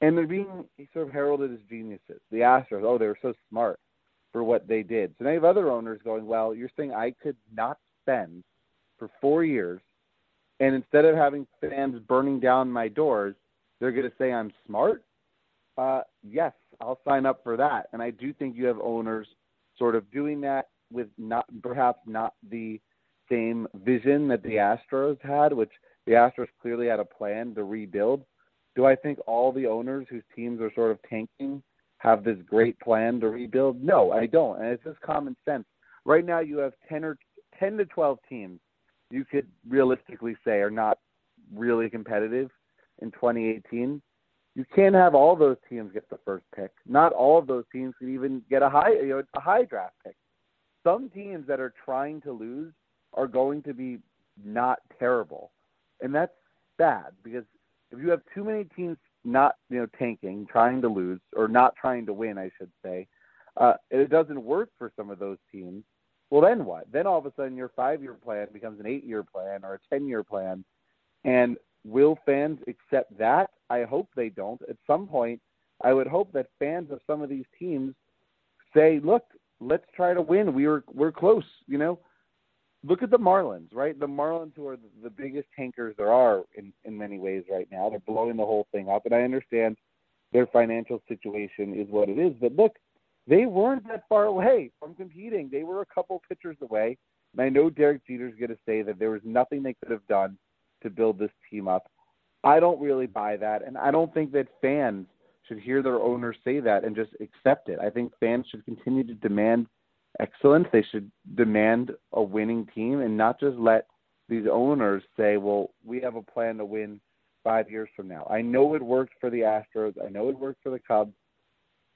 and they're being sort of heralded as geniuses. The Astros, oh, they were so smart for what they did. So now you have other owners going, well, you're saying I could not spend for four years, and instead of having fans burning down my doors, they're going to say I'm smart? Uh, yes, I'll sign up for that. And I do think you have owners sort of doing that with not perhaps not the same vision that the Astros had, which the Astros clearly had a plan to rebuild. Do I think all the owners whose teams are sort of tanking have this great plan to rebuild? No, I don't. And it's just common sense. Right now you have ten or ten to twelve teams you could realistically say are not really competitive in twenty eighteen. You can't have all those teams get the first pick. Not all of those teams can even get a high, you know, a high draft pick. Some teams that are trying to lose are going to be not terrible. And that's bad, because if you have too many teams not, you know, tanking, trying to lose, or not trying to win, I should say, uh, and it doesn't work for some of those teams, well, then what? Then all of a sudden your five-year plan becomes an eight-year plan or a ten-year plan. And will fans accept that? I hope they don't. At some point, I would hope that fans of some of these teams say, look, let's try to win. We were, we're close, you know. Look at the Marlins, right? The Marlins, who are the biggest tankers there are in, in many ways right now. They're blowing the whole thing up, and I understand their financial situation is what it is. But, look, they weren't that far away from competing. They were a couple pitchers away, and I know Derek Jeter's going to say that there was nothing they could have done to build this team up. I don't really buy that, and I don't think that fans should hear their owners say that and just accept it. I think fans should continue to demand excellence. They should demand a winning team and not just let these owners say, well, we have a plan to win five years from now. I know it worked for the Astros. I know it worked for the Cubs,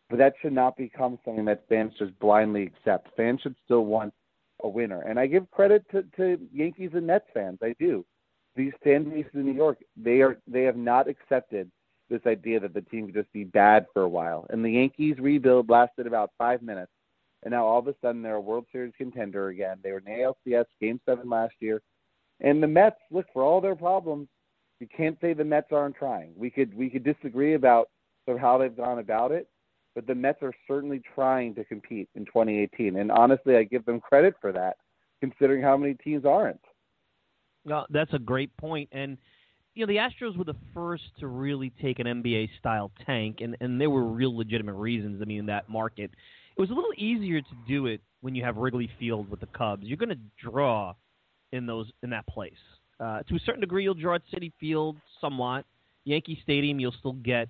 but that should not become something that fans just blindly accept. Fans should still want a winner. And I give credit to, to Yankees and Mets fans. I do. These fan bases in New York, they are they have not accepted this idea that the team could just be bad for a while. And the Yankees rebuild lasted about five minutes. And now all of a sudden they're a World Series contender again. They were in A L C S Game seven last year. And the Mets, look, for all their problems, you can't say the Mets aren't trying. We could we could disagree about sort of how they've gone about it, but the Mets are certainly trying to compete in twenty eighteen. And honestly, I give them credit for that, considering how many teams aren't. No, that's a great point. And, you know, the Astros were the first to really take an N B A-style tank, and, and there were real legitimate reasons, I mean, in that market. It was a little easier to do it when you have Wrigley Field with the Cubs. You're going to draw in those in that place. Uh, to a certain degree, you'll draw at Citi Field somewhat. Yankee Stadium, you'll still get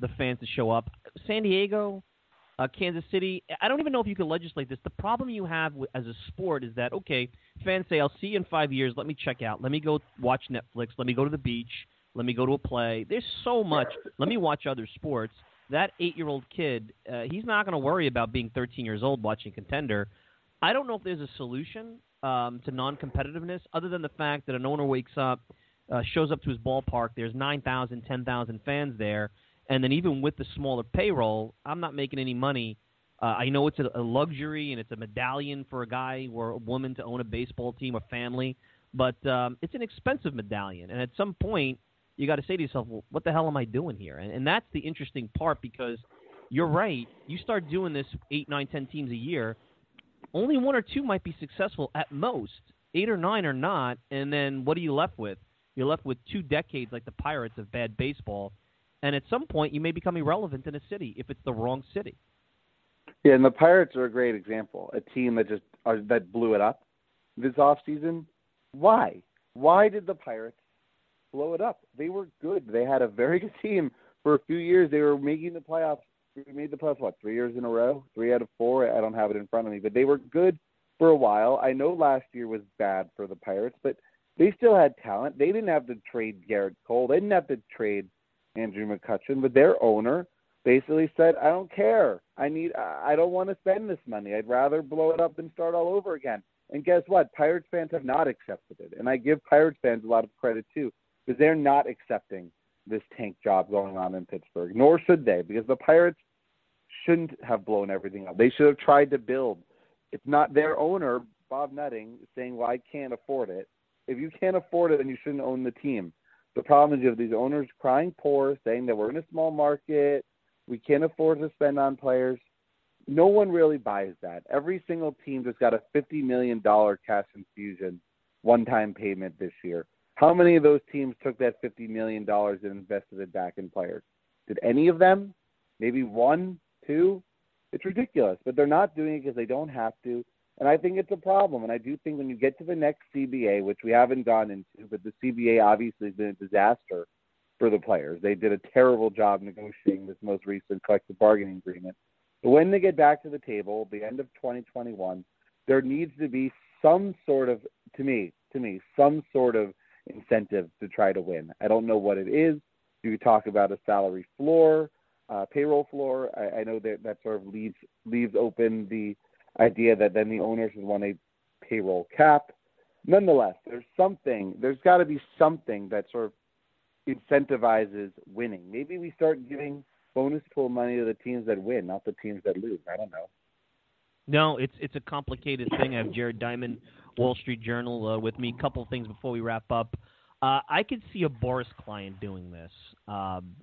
the fans to show up. San Diego, uh, Kansas City, I don't even know if you can legislate this. The problem you have with, as a sport is that, okay, fans say, I'll see you in five years. Let me check out. Let me go watch Netflix. Let me go to the beach. Let me go to a play. There's so much. Let me watch other sports. That eight-year-old kid, uh, he's not going to worry about being thirteen years old watching Contender. I don't know if there's a solution um, to non-competitiveness other than the fact that an owner wakes up, uh, shows up to his ballpark, there's nine thousand, ten thousand fans there, and then even with the smaller payroll, I'm not making any money. Uh, I know it's a, a luxury and it's a medallion for a guy or a woman to own a baseball team, a family, but um, it's an expensive medallion, and at some point, you got to say to yourself, well, what the hell am I doing here? And, and that's the interesting part, because you're right. You start doing this eight, nine, ten teams a year, only one or two might be successful at most. Eight or nine are not, and then what are you left with? You're left with two decades like the Pirates of bad baseball, and at some point you may become irrelevant in a city if it's the wrong city. Yeah, and the Pirates are a great example, a team that just uh, that blew it up this offseason. Why? Why did the Pirates blow it up? They were good. They had a very good team for a few years. They were making the playoffs. They made the playoffs, what, three years in a row? Three out of four? I don't have it in front of me. But they were good for a while. I know last year was bad for the Pirates, but they still had talent. They didn't have to trade Garrett Cole. They didn't have to trade Andrew McCutchen. But their owner basically said, I don't care. I need. I don't want to spend this money. I'd rather blow it up and start all over again. And guess what? Pirates fans have not accepted it. And I give Pirates fans a lot of credit, too, because they're not accepting this tank job going on in Pittsburgh, nor should they, because the Pirates shouldn't have blown everything up. They should have tried to build. It's not their owner, Bob Nutting, saying, well, I can't afford it. If you can't afford it, then you shouldn't own the team. The problem is you have these owners crying poor, saying that we're in a small market, we can't afford to spend on players. No one really buys that. Every single team just got a fifty million dollars cash infusion one-time payment this year. How many of those teams took that fifty million dollars and invested it back in players? Did any of them? Maybe one, two? It's ridiculous, but they're not doing it because they don't have to, and I think it's a problem. And I do think when you get to the next C B A, which we haven't gone into, but the C B A obviously has been a disaster for the players. They did a terrible job negotiating this most recent collective bargaining agreement. But when they get back to the table, the end of twenty twenty-one, there needs to be some sort of, to me, to me, some sort of incentive to try to win. I don't know what it is. You could talk about a salary floor, uh, payroll floor. I, I know that that sort of leaves leaves open the idea that then the owners would want a payroll cap. Nonetheless, there's something. There's got to be something that sort of incentivizes winning. Maybe we start giving bonus pool money to the teams that win, not the teams that lose. I don't know. No, it's it's a complicated thing. I have Jared Diamond, Wall Street Journal, uh, with me. A couple things before we wrap up. Uh, I could see a Boras client doing this. Um,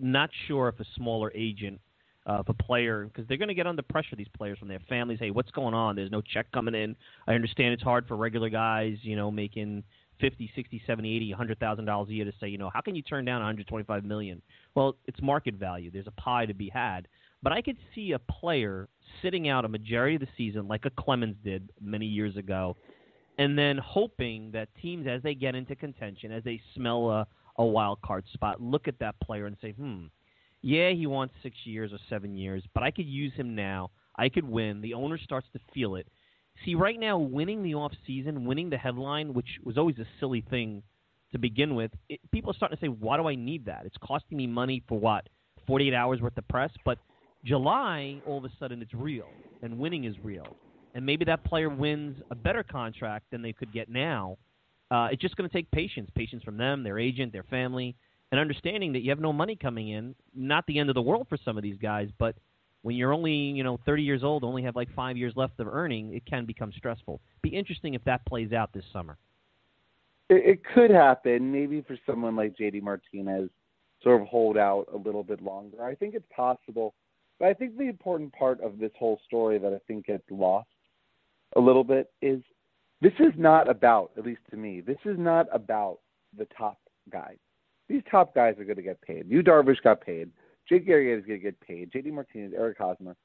not sure if a smaller agent, uh, if a player, because they're going to get under pressure, these players, from their families. Hey, what's going on? There's no check coming in. I understand it's hard for regular guys, you know, making fifty, sixty, seventy, eighty, one hundred thousand dollars a year to say, you know, how can you turn down one hundred twenty-five million dollars? Well, it's market value. There's a pie to be had. But I could see a player sitting out a majority of the season like a Clemens did many years ago, and then hoping that teams, as they get into contention, as they smell a, a wild card spot, look at that player and say, hmm, yeah, he wants six years or seven years, but I could use him now. I could win. The owner starts to feel it. See, right now, winning the offseason, winning the headline, which was always a silly thing to begin with, it, people are starting to say, why do I need that? It's costing me money for what, forty-eight hours worth of press? But July, all of a sudden, it's real, and winning is real. And maybe that player wins a better contract than they could get now. Uh, it's just going to take patience, patience from them, their agent, their family, and understanding that you have no money coming in. Not the end of the world for some of these guys, but when you're only, you know, thirty years old, only have like five years left of earning, it can become stressful. Be interesting if that plays out this summer. It, it could happen, maybe for someone like J D. Martinez, sort of hold out a little bit longer. I think it's possible. But I think the important part of this whole story that I think gets lost a little bit is this is not about, at least to me, this is not about the top guys. These top guys are going to get paid. Yu Darvish got paid. Jake Arrieta is going to get paid. J D. Martinez, Eric Hosmer,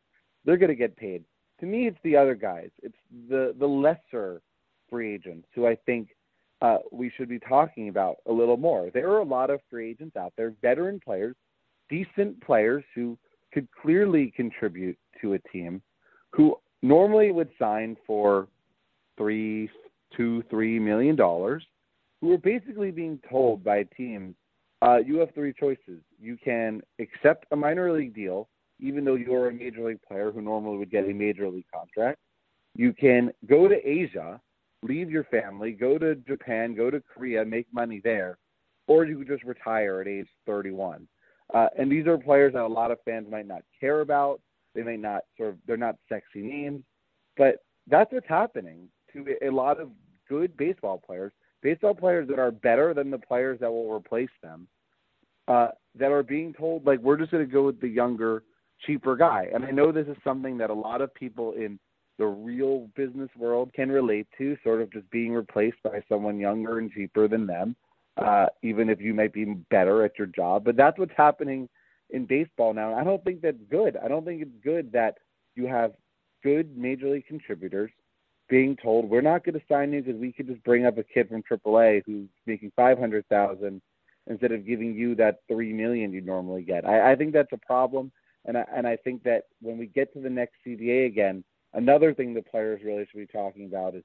they're going to get paid. To me, it's the other guys. It's the, the lesser free agents who I think uh, we should be talking about a little more. There are a lot of free agents out there, veteran players, decent players who could clearly contribute to a team, who normally would sign for three, two, three million dollars, who are basically being told by teams, uh, you have three choices. You can accept a minor league deal, even though you're a major league player who normally would get a major league contract. You can go to Asia, leave your family, go to Japan, go to Korea, make money there, or you could just retire at age thirty-one. Uh, and these are players that a lot of fans might not care about. They may not sort of, they're not sexy names, but that's what's happening to a lot of good baseball players, baseball players that are better than the players that will replace them, uh, that are being told, like, we're just going to go with the younger, cheaper guy. And I know this is something that a lot of people in the real business world can relate to, sort of just being replaced by someone younger and cheaper than them. Uh, even if you might be better at your job. But that's what's happening in baseball now. And I don't think that's good. I don't think it's good that you have good major league contributors being told, we're not going to sign you because we could just bring up a kid from triple A who's making five hundred thousand dollars instead of giving you that three million dollars you normally get. I, I think that's a problem. And I, and I think that when we get to the next C B A again, another thing the players really should be talking about is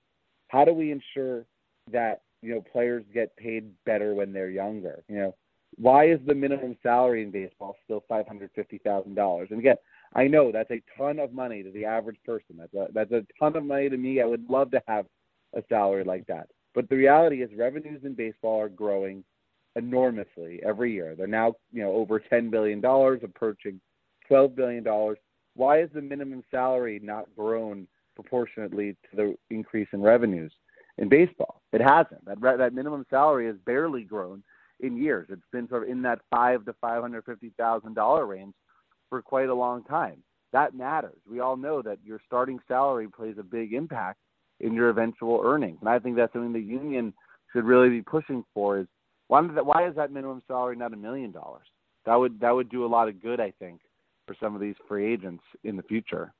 how do we ensure that, you know, players get paid better when they're younger. You know, Why is the minimum salary in baseball still five hundred fifty thousand dollars? And again, I know that's a ton of money to the average person. That's a, that's a ton of money to me. I would love to have a salary like that. But the reality is revenues in baseball are growing enormously every year. They're now, you know, over ten billion dollars, approaching twelve billion dollars. Why is the minimum salary not grown proportionately to the increase in revenues in baseball? It hasn't. That, that minimum salary has barely grown in years. It's been sort of in that five to five hundred fifty thousand dollars range for quite a long time. That matters. We all know that your starting salary plays a big impact in your eventual earnings. And I think that's something the union should really be pushing for is why, why is that minimum salary not a million dollars? That would, that would do a lot of good, I think, for some of these free agents in the future.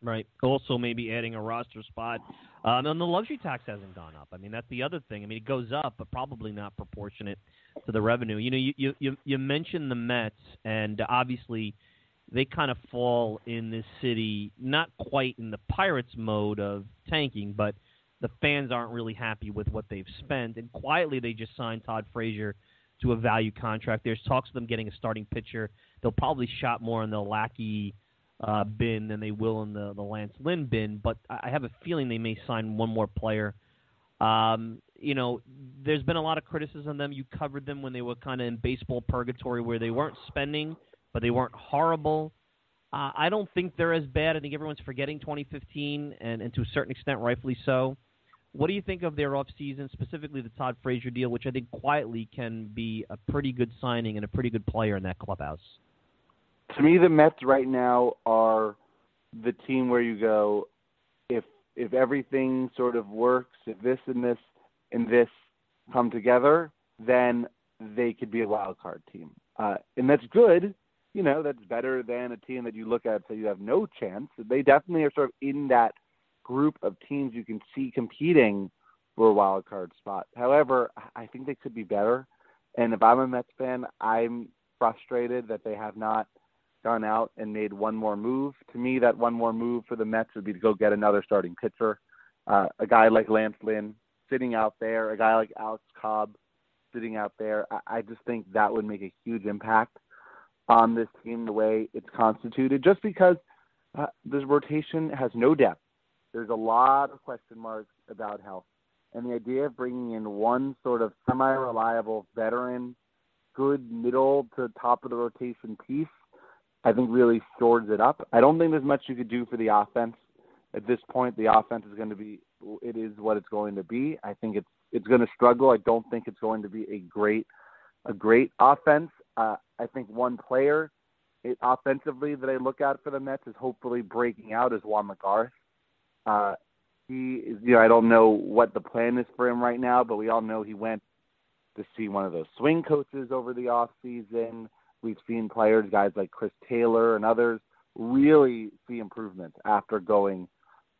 Right. Also maybe adding a roster spot. Um, and the luxury tax hasn't gone up. I mean, that's the other thing. I mean, it goes up, but probably not proportionate to the revenue. You know, you you, you mentioned the Mets, and obviously they kind of fall in this city, not quite in the Pirates mode of tanking, but the fans aren't really happy with what they've spent. And quietly they just signed Todd Frazier to a value contract. There's talks of them getting a starting pitcher. They'll probably shop more in the Lackey Uh, bin than they will in the, the Lance Lynn bin, but I have a feeling they may sign one more player. Um, you know, there's been a lot of criticism of them. You covered them when they were kind of in baseball purgatory where they weren't spending, but they weren't horrible. Uh, I don't think they're as bad. I think everyone's forgetting twenty fifteen, and, and to a certain extent, rightfully so. What do you think of their offseason, specifically the Todd Frazier deal, which I think quietly can be a pretty good signing and a pretty good player in that clubhouse? To me, the Mets right now are the team where you go, if if everything sort of works, if this and this and this come together, then they could be a wild card team. Uh, and that's good. You know, that's better than a team that you look at and say you have no chance. They definitely are sort of in that group of teams you can see competing for a wild card spot. However, I think they could be better. And if I'm a Mets fan, I'm frustrated that they have not gone out and made one more move. To me, that one more move for the Mets would be to go get another starting pitcher, uh, a guy like Lance Lynn sitting out there, a guy like Alex Cobb sitting out there. I, I just think that would make a huge impact on this team the way it's constituted, just because uh, this rotation has no depth. There's a lot of question marks about health. And the idea of bringing in one sort of semi-reliable veteran, good middle to top of the rotation piece, I think really shores it up. I don't think there's much you could do for the offense at this point. The offense is going to be, it is what it's going to be. I think it's it's going to struggle. I don't think it's going to be a great a great offense. Uh, I think one player it, offensively that I look at for the Mets is hopefully breaking out is Juan Lagares. Uh, he is, you know, I don't know what the plan is for him right now, but we all know he went to see one of those swing coaches over the off season. We've seen players, guys like Chris Taylor and others, really see improvement after going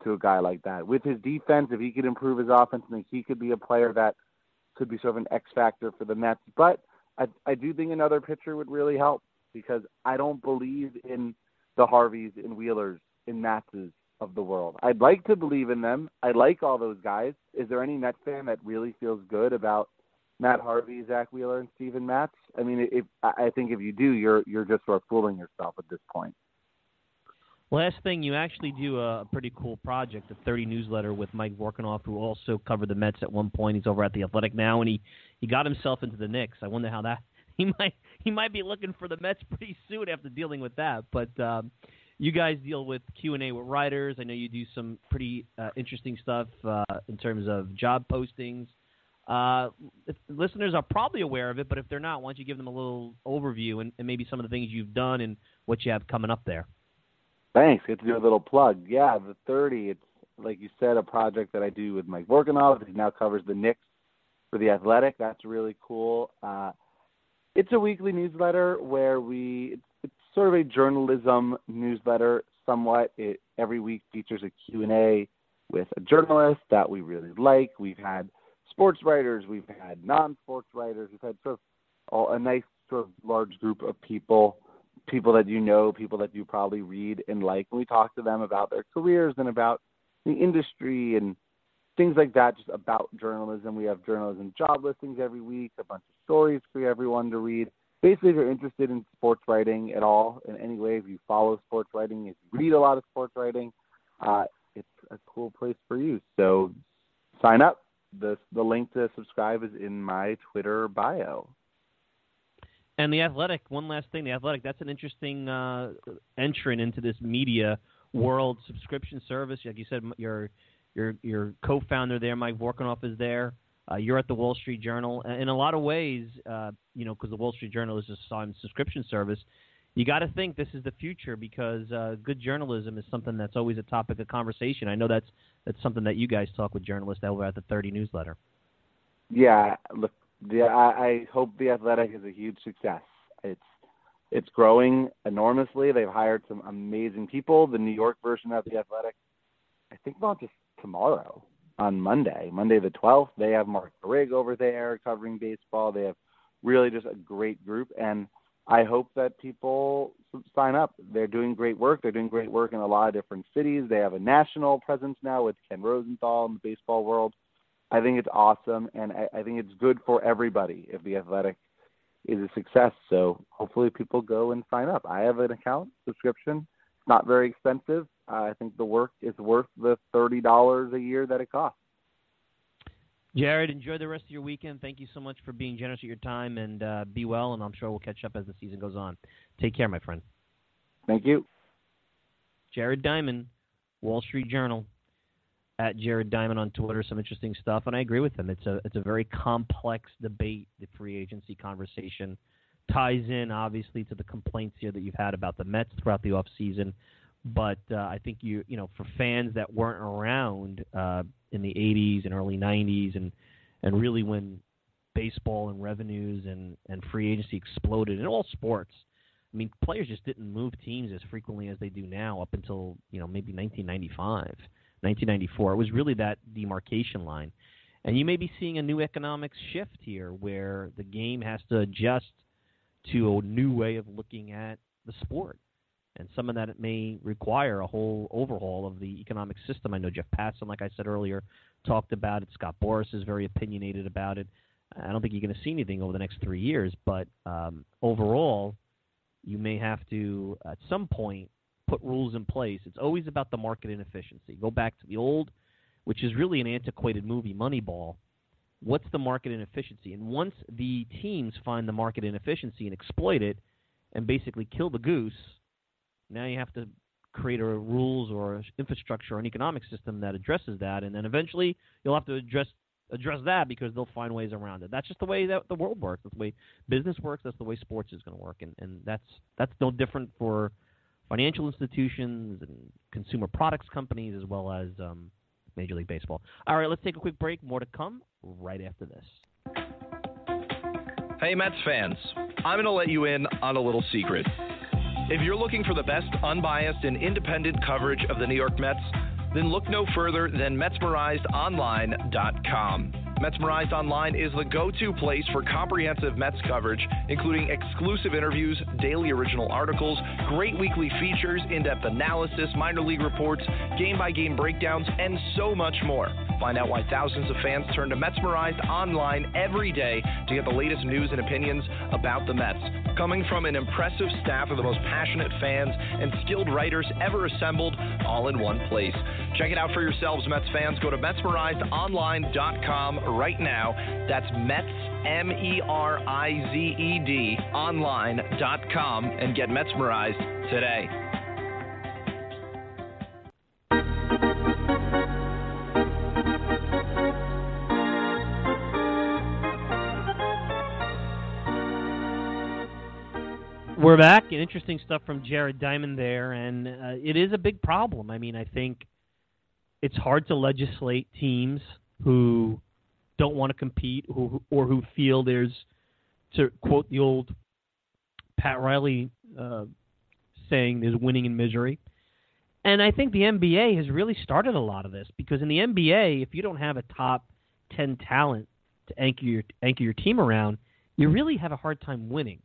to a guy like that. With his defense, if he could improve his offense, I think he could be a player that could be sort of an X factor for the Mets. But I, I do think another pitcher would really help, because I don't believe in the Harveys and Wheelers and Matzes of the world. I'd like to believe in them. I like all those guys. Is there any Mets fan that really feels good about Matt Harvey, Zach Wheeler, and Steven Matz? I mean, if, I think if you do, you're you're just sort of fooling yourself at this point. Last thing, you actually do a pretty cool project, the thirty newsletter with Mike Vorkunoff, who also covered the Mets at one point. He's over at The Athletic now, and he, he got himself into the Knicks. I wonder how that he might he might be looking for the Mets pretty soon after dealing with that. But um, you guys deal with Q and A with writers. I know you do some pretty uh, interesting stuff uh, in terms of job postings. Uh, listeners are probably aware of it, but if they're not, why don't you give them a little overview and, and maybe some of the things you've done and what you have coming up there? Thanks. Good to do a little plug. Yeah, the thirty, it's, like you said, a project that I do with Mike Vorkunoff. He now covers the Knicks for The Athletic. That's really cool. Uh, it's a weekly newsletter where we it's, – it's sort of a journalism newsletter somewhat. It every week features a Q and A with a journalist that we really like. We've had – sports writers, we've had non-sports writers, we've had sort of a nice sort of large group of people, people that you know, people that you probably read and like, and we talk to them about their careers and about the industry and things like that, just about journalism. We have journalism job listings every week, a bunch of stories for everyone to read. Basically, if you're interested in sports writing at all in any way, if you follow sports writing, if you read a lot of sports writing, uh, it's a cool place for you. So sign up. The, the link to subscribe is in my Twitter bio. And The Athletic, one last thing, The Athletic, that's an interesting uh, entrant into this media world subscription service. Like you said, your your your co-founder there, Mike Vorkunoff, is there. Uh, you're at the Wall Street Journal. In a lot of ways, uh, you know, because the Wall Street Journal is just a subscription service, you got to think this is the future because uh, good journalism is something that's always a topic of conversation. I know that's that's something that you guys talk with journalists over at the thirty newsletter. Yeah, look. Yeah, I, I hope The Athletic is a huge success. It's it's growing enormously. They've hired some amazing people. The New York version of The Athletic, I think, launches tomorrow on Monday, Monday the twelfth. They have Mark Grigg over there covering baseball. They have really just a great group, and I hope that people sign up. They're doing great work. They're doing great work in a lot of different cities. They have a national presence now with Ken Rosenthal in the baseball world. I think it's awesome, and I, I think it's good for everybody if The Athletic is a success. So hopefully people go and sign up. I have an account, subscription. It's not very expensive. Uh, I think the work is worth the thirty dollars a year that it costs. Jared, enjoy the rest of your weekend. Thank you so much for being generous with your time, and uh, be well, and I'm sure we'll catch up as the season goes on. Take care, my friend. Thank you. Jared Diamond, Wall Street Journal. At Jared Diamond on Twitter, some interesting stuff, and I agree with him. It's a it's a very complex debate. The free agency conversation ties in, obviously, to the complaints here that you've had about the Mets throughout the offseason. But uh, I think you you know for fans that weren't around uh, in the eighties and early nineties, and and really when baseball and revenues and, and free agency exploded in all sports. I mean, players just didn't move teams as frequently as they do now up until you know maybe nineteen ninety-five. nineteen ninety-four, it was really that demarcation line. And you may be seeing a new economic shift here where the game has to adjust to a new way of looking at the sport. And some of that it may require a whole overhaul of the economic system. I know Jeff Passan, like I said earlier, talked about it. Scott Boras is very opinionated about it. I don't think you're going to see anything over the next three years, but um, overall, you may have to, at some point, put rules in place. It's always about the market inefficiency. Go back to the old, which is really an antiquated movie, Moneyball. What's the market inefficiency? And once the teams find the market inefficiency and exploit it and basically kill the goose, now you have to create a rules or infrastructure or an economic system that addresses that, and then eventually you'll have to address address that because they'll find ways around it. That's just the way that the world works. That's the way business works. That's the way sports is going to work, and, and that's that's no different for financial institutions and consumer products companies as well as um, Major League Baseball. All right, let's take a quick break. More to come right after this. Hey, Mets fans. I'm going to let you in on a little secret. If you're looking for the best, unbiased, and independent coverage of the New York Mets, then look no further than Mets Merized Online dot com. MetsMerized Online is the go-to place for comprehensive Mets coverage, including exclusive interviews, daily original articles, great weekly features, in-depth analysis, minor league reports, game-by-game breakdowns, and so much more. Find out why thousands of fans turn to MetsMerized Online every day to get the latest news and opinions about the Mets. Coming from an impressive staff of the most passionate fans and skilled writers ever assembled, all in one place. Check it out for yourselves, Mets fans. Go to Mets Merized Online dot com right now. That's Mets, M E R I Z E D, online dot com, and get Metsmerized today. We're back. And interesting stuff from Jared Diamond there, and uh, it is a big problem. I mean, I think it's hard to legislate teams who don't want to compete, who, or who feel there's, to quote the old Pat Riley uh, saying, there's winning in misery. And I think the N B A has really started a lot of this because in the N B A, if you don't have a top ten talent to anchor your, anchor your team around, you really have a hard time winning.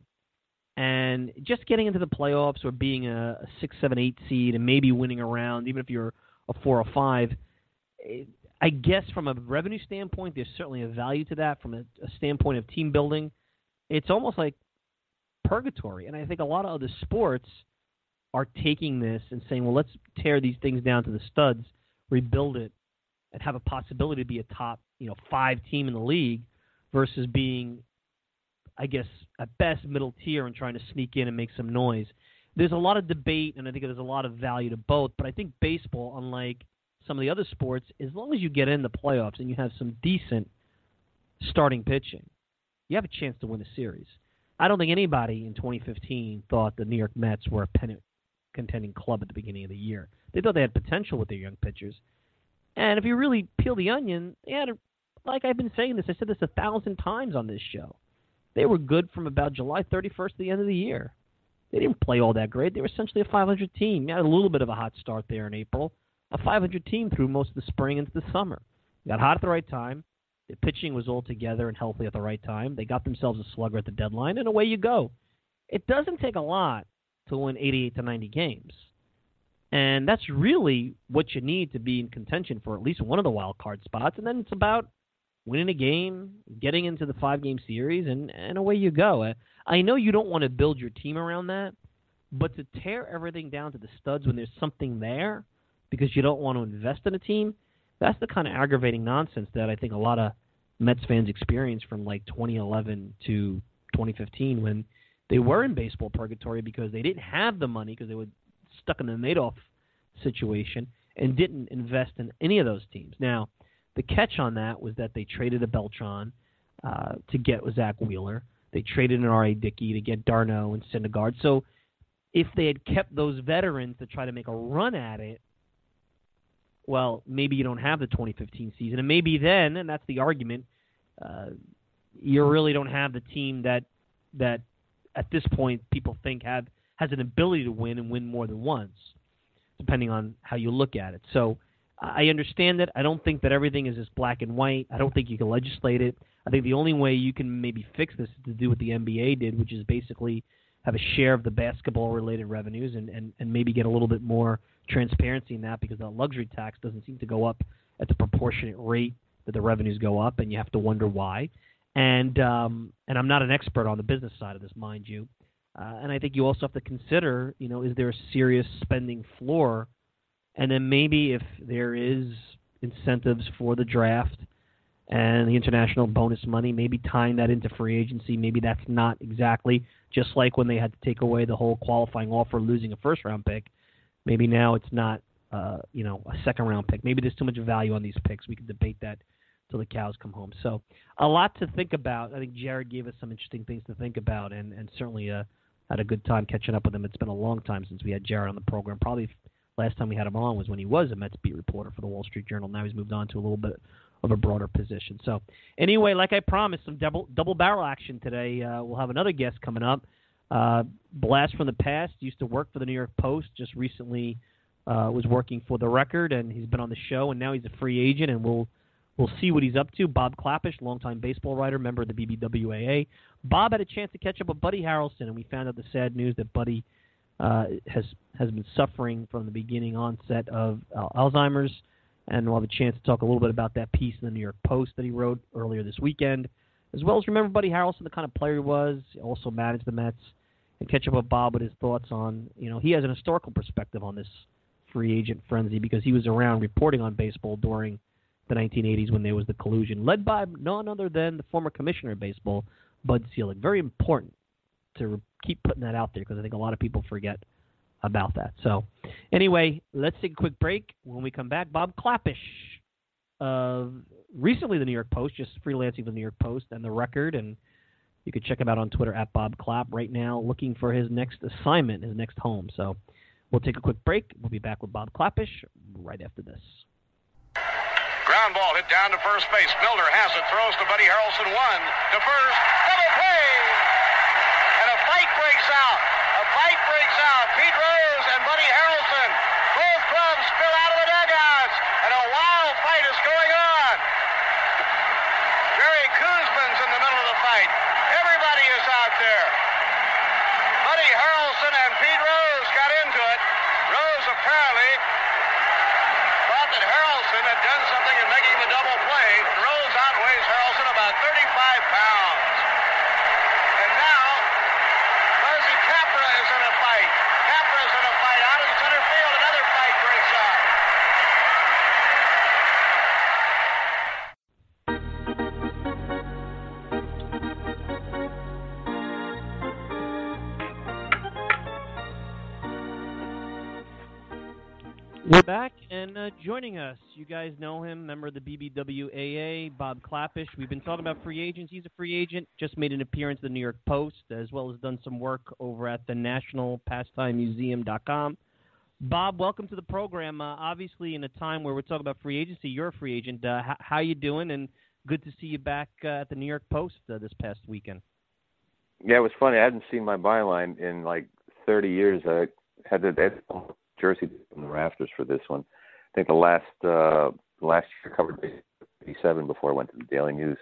And just getting into the playoffs or being a, a six, seven, eight seed and maybe winning around, even if you're a four or five, it, I guess from a revenue standpoint, there's certainly a value to that. From a, a standpoint of team building, it's almost like purgatory. And I think a lot of other sports are taking this and saying, well, let's tear these things down to the studs, rebuild it, and have a possibility to be a top, you know, five team in the league versus being, I guess, at best middle tier and trying to sneak in and make some noise. There's a lot of debate, and I think there's a lot of value to both, but I think baseball, unlike some of the other sports, as long as you get in the playoffs and you have some decent starting pitching, you have a chance to win a series. I don't think anybody in twenty fifteen thought the New York Mets were a pennant-contending club at the beginning of the year. They thought they had potential with their young pitchers. And if you really peel the onion, they had a, like I've been saying this, I said this a thousand times on this show, they were good from about July thirty-first to the end of the year. They didn't play all that great. They were essentially a five hundred team. They had a little bit of a hot start there in April. A five hundred team through most of the spring into the summer. They got hot at the right time. The pitching was all together and healthy at the right time. They got themselves a slugger at the deadline, and away you go. It doesn't take a lot to win eighty-eight to ninety games. And that's really what you need to be in contention for at least one of the wild card spots. And then it's about winning a game, getting into the five-game series, and, and away you go. I know you don't want to build your team around that, but to tear everything down to the studs when there's something there because you don't want to invest in a team, that's the kind of aggravating nonsense that I think a lot of Mets fans experienced from like twenty eleven to twenty fifteen when they were in baseball purgatory because they didn't have the money because they were stuck in the Madoff situation and didn't invest in any of those teams. Now, the catch on that was that they traded a Beltran uh, to get Zach Wheeler. They traded an R A. Dickey to get d'Arnaud and Syndergaard. So if they had kept those veterans to try to make a run at it, well, maybe you don't have the twenty fifteen season. And maybe then, and that's the argument, uh, you really don't have the team that that at this point people think have has an ability to win and win more than once, depending on how you look at it. So I understand that. I don't think that everything is just black and white. I don't think you can legislate it. I think the only way you can maybe fix this is to do what the N B A did, which is basically have a share of the basketball-related revenues and, and, and maybe get a little bit more transparency in that because the luxury tax doesn't seem to go up at the proportionate rate that the revenues go up, and you have to wonder why. And um, and I'm not an expert on the business side of this, mind you. Uh, and I think you also have to consider, you know, is there a serious spending floor? And then maybe if there is incentives for the draft and the international bonus money, maybe tying that into free agency, maybe that's not exactly just like when they had to take away the whole qualifying offer, losing a first-round pick. Maybe now it's not, uh, you know, a second-round pick. Maybe there's too much value on these picks. We can debate that till the cows come home. So a lot to think about. I think Jared gave us some interesting things to think about, and, and certainly uh, had a good time catching up with him. It's been a long time since we had Jared on the program. Probably last time we had him on was when he was a Mets beat reporter for the Wall Street Journal. Now he's moved on to a little bit of a broader position. So anyway, like I promised, some double double barrel action today. Uh, we'll have another guest coming up. Uh, blast from the past, used to work for the New York Post, just recently uh, was working for The Record, and he's been on the show, and now he's a free agent, and we'll we'll see what he's up to. Bob Klapisch, longtime baseball writer, member of the B B W A A. Bob had a chance to catch up with Buddy Harrelson, and we found out the sad news that Buddy uh, has, has been suffering from the beginning onset of uh, Alzheimer's, and we'll have a chance to talk a little bit about that piece in the New York Post that he wrote earlier this weekend. As well as remember Buddy Harrelson, the kind of player he was, he also managed the Mets, and catch up with Bob with his thoughts on, you know, he has an historical perspective on this free agent frenzy because he was around reporting on baseball during the nineteen eighties when there was the collusion, led by none other than the former commissioner of baseball, Bud Selig. Very important to re- keep putting that out there because I think a lot of people forget about that. So anyway, let's take a quick break. When we come back, Bob Klapisch of recently the New York Post, just freelancing for the New York Post and The Record, and you can check him out on Twitter at Bob Klapp. Right now looking for his next assignment, his next home. So we'll take a quick break. We'll be back with Bob Klapisch right after this. Ground ball hit down to first base. Milner has it, throws to Buddy Harrelson, one to first, double play! And a fight breaks out. A fight breaks out. Pete Rose and Buddy Harrelson, both clubs spill out of the dugouts, and a wild fight is going on. Jerry Kuzman's in the middle of the fight. Everybody is out there. Buddy Harrelson and Pete Rose got into it. Rose apparently thought that Harrelson had done something in making the double play. Rose outweighs Harrelson about thirty-five pounds. A We're back, and uh, joining us, you guys know him, member of the B B W A A, Bob Klapisch. We've been talking about free agents. He's a free agent, just made an appearance at the New York Post, as well as done some work over at the national pastime museum dot com. Bob, welcome to the program. Uh, obviously, in a time where we're talking about free agency, you're a free agent. Uh, h- how you doing? And good to see you back uh, at the New York Post uh, this past weekend. Yeah, it was funny. I hadn't seen my byline in like thirty years. I had to... I- Jersey on the rafters for this one. I think the last uh, last year covered eighty-seven before I went to the Daily News.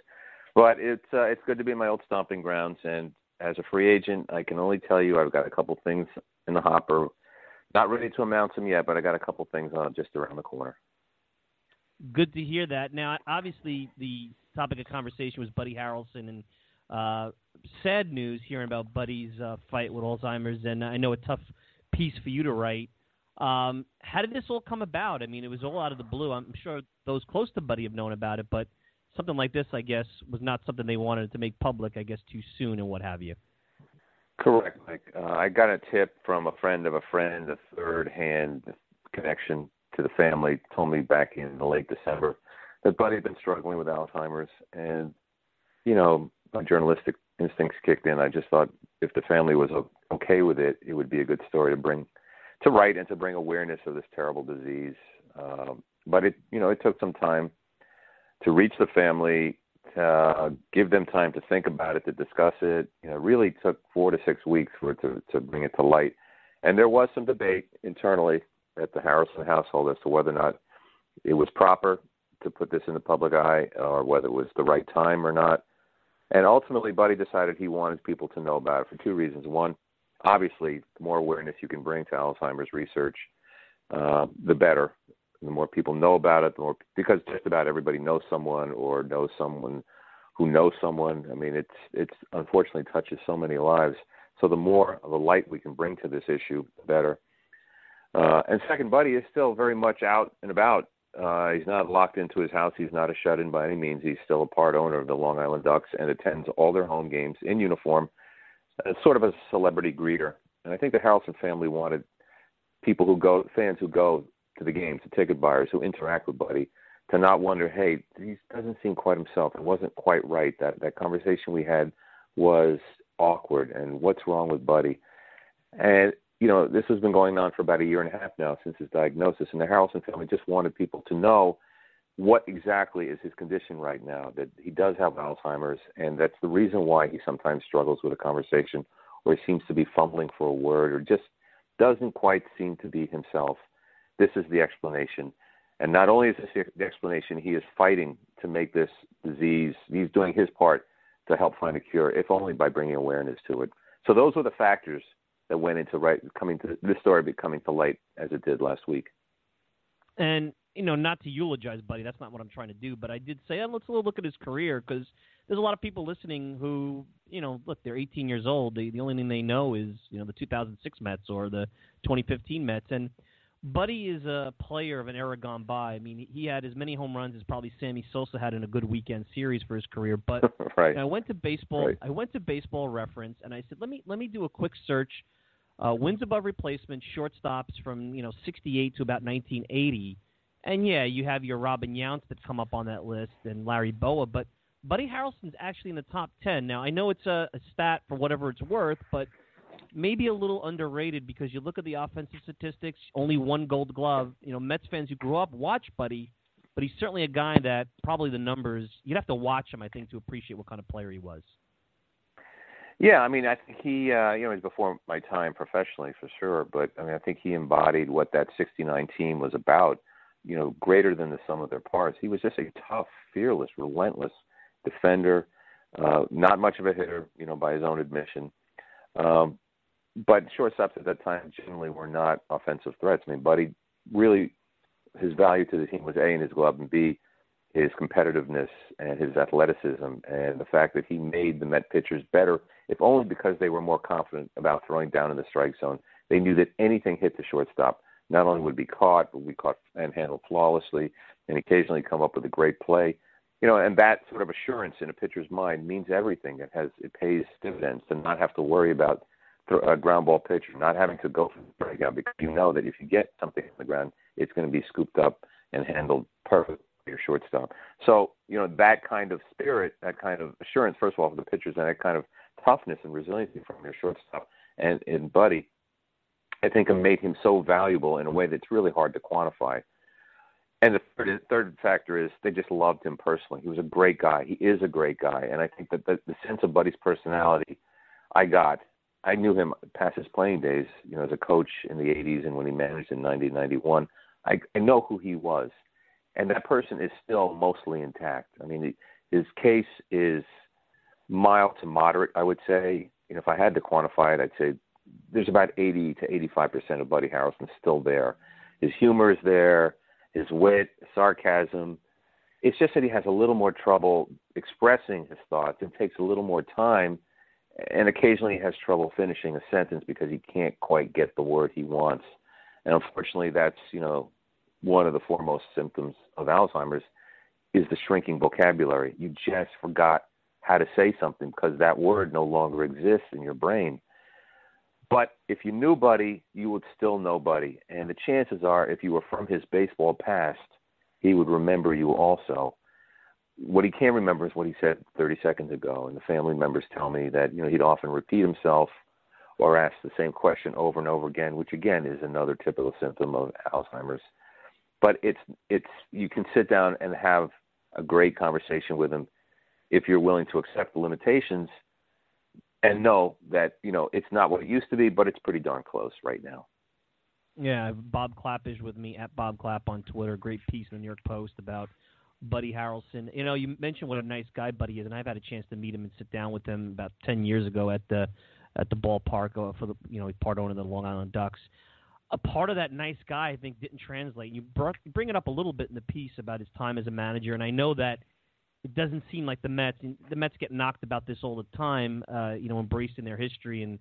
But it's uh, it's good to be in my old stomping grounds. And as a free agent, I can only tell you I've got a couple things in the hopper. Not ready to announce them yet, but I got a couple things uh, just around the corner. Good to hear that. Now, obviously, the topic of conversation was Buddy Harrelson, and uh, sad news hearing about Buddy's uh, fight with Alzheimer's. And I know a tough piece for you to write. Um, how did this all come about? I mean, it was all out of the blue. I'm sure those close to Buddy have known about it, but something like this, I guess, was not something they wanted to make public, I guess, too soon and what have you. Correct, Mike. Uh, I got a tip from a friend of a friend, a third-hand connection to the family, told me back in the late December that Buddy had been struggling with Alzheimer's. And, you know, my journalistic instincts kicked in. I just thought if the family was okay with it, it would be a good story to bring to write and to bring awareness of this terrible disease. Um, but it, you know, it took some time to reach the family, to uh, give them time to think about it, to discuss it. You know, it really took four to six weeks for it to, to bring it to light. And there was some debate internally at the Harrelson household as to whether or not it was proper to put this in the public eye or whether it was the right time or not. And ultimately, Buddy decided he wanted people to know about it for two reasons. One, obviously, the more awareness you can bring to Alzheimer's research, uh, the better. The more people know about it, the more, because just about everybody knows someone or knows someone who knows someone. I mean, it's it's unfortunately touches so many lives. So the more of a light we can bring to this issue, the better. Uh, and second, Buddy is still very much out and about. Uh, he's not locked into his house. He's not a shut-in by any means. He's still a part owner of the Long Island Ducks and attends all their home games in uniform. As sort of a celebrity greeter. And I think the Harrelson family wanted people who go, fans who go to the games, the ticket buyers who interact with Buddy, to not wonder, hey, he doesn't seem quite himself. It wasn't quite right. That that conversation we had was awkward, and what's wrong with Buddy? And, you know, this has been going on for about a year and a half now since his diagnosis, and the Harrelson family just wanted people to know what exactly is his condition right now, that he does have Alzheimer's, and that's the reason why he sometimes struggles with a conversation or seems to be fumbling for a word or just doesn't quite seem to be himself. This is the explanation. And not only is this the explanation, he is fighting to make this disease. He's doing his part to help find a cure, if only by bringing awareness to it. So those were the factors that went into right, coming to this story becoming to light as it did last week. And you know, not to eulogize Buddy, that's not what I'm trying to do, but I did say, oh, let's look at his career, because there's a lot of people listening who, you know, look, they're eighteen years old. They, the only thing they know is, you know, the two thousand six Mets or the twenty fifteen Mets. And Buddy is a player of an era gone by. I mean, he had as many home runs as probably Sammy Sosa had in a good weekend series for his career. But right. I went to baseball. Right. I went to Baseball Reference, and I said, let me let me do a quick search. Uh, wins above replacement, shortstops from, you know, sixty-eight to about nineteen eighty. And, yeah, you have your Robin Yountz that come up on that list and Larry Boa, but Buddy Harrelson's actually in the top ten. Now, I know it's a, a stat for whatever it's worth, but maybe a little underrated because you look at the offensive statistics, only one gold glove. You know, Mets fans who grew up watch Buddy, but he's certainly a guy that probably the numbers, you'd have to watch him, I think, to appreciate what kind of player he was. Yeah, I mean, I think he, uh, you know, he's before my time professionally for sure, but, I mean, I think he embodied what that sixty-nine team was about. You know, greater than the sum of their parts. He was just a tough, fearless, relentless defender, uh, not much of a hitter, you know, by his own admission. Um, but shortstops at that time generally were not offensive threats. I mean, Buddy really, his value to the team was A, in his glove, and B, his competitiveness and his athleticism and the fact that he made the Met pitchers better, if only because they were more confident about throwing down in the strike zone. They knew that anything hit the shortstop, not only would be caught, but we caught and handled flawlessly and occasionally come up with a great play. You know, and that sort of assurance in a pitcher's mind means everything. It has, it pays dividends to not have to worry about th- uh, ground ball pitch, or not having to go for the breakout, because you know that if you get something on the ground, it's going to be scooped up and handled perfectly by your shortstop. So, you know, that kind of spirit, that kind of assurance, first of all, for the pitchers, and that kind of toughness and resiliency from your shortstop and, and Buddy, I think have made him so valuable in a way that's really hard to quantify. And the third, third factor is they just loved him personally. He was a great guy. He is a great guy. And I think that the, the sense of Buddy's personality I got, I knew him past his playing days, you know, as a coach in the eighties and when he managed in ninety, ninety-one. I, I know who he was. And that person is still mostly intact. I mean, his case is mild to moderate, I would say. You know, if I had to quantify it, I'd say there's about eighty to eighty-five percent of Buddy Harrelson still there. His humor is there. His wit, sarcasm. It's just that he has a little more trouble expressing his thoughts. It takes a little more time, and occasionally he has trouble finishing a sentence because he can't quite get the word he wants. And unfortunately, that's, you know, one of the foremost symptoms of Alzheimer's is the shrinking vocabulary. You just forgot how to say something because that word no longer exists in your brain. But if you knew Buddy, you would still know Buddy. And the chances are, if you were from his baseball past, he would remember you also. What he can remember is what he said thirty seconds ago. And the family members tell me that, you know, he'd often repeat himself or ask the same question over and over again, which, again, is another typical symptom of Alzheimer's. But it's it's you can sit down and have a great conversation with him if you're willing to accept the limitations and know that, you know, it's not what it used to be, but it's pretty darn close right now. Yeah, Bob Klapisch with me, at Bob Klap on Twitter. Great piece in the New York Post about Buddy Harrelson. You know, you mentioned what a nice guy Buddy is, and I've had a chance to meet him and sit down with him about ten years ago at the at the ballpark for the, you know, part owner of the Long Island Ducks. A part of that nice guy, I think, didn't translate. You brought, bring it up a little bit in the piece about his time as a manager, and I know that it doesn't seem like the Mets, the Mets get knocked about this all the time, uh, you know, embracing their history and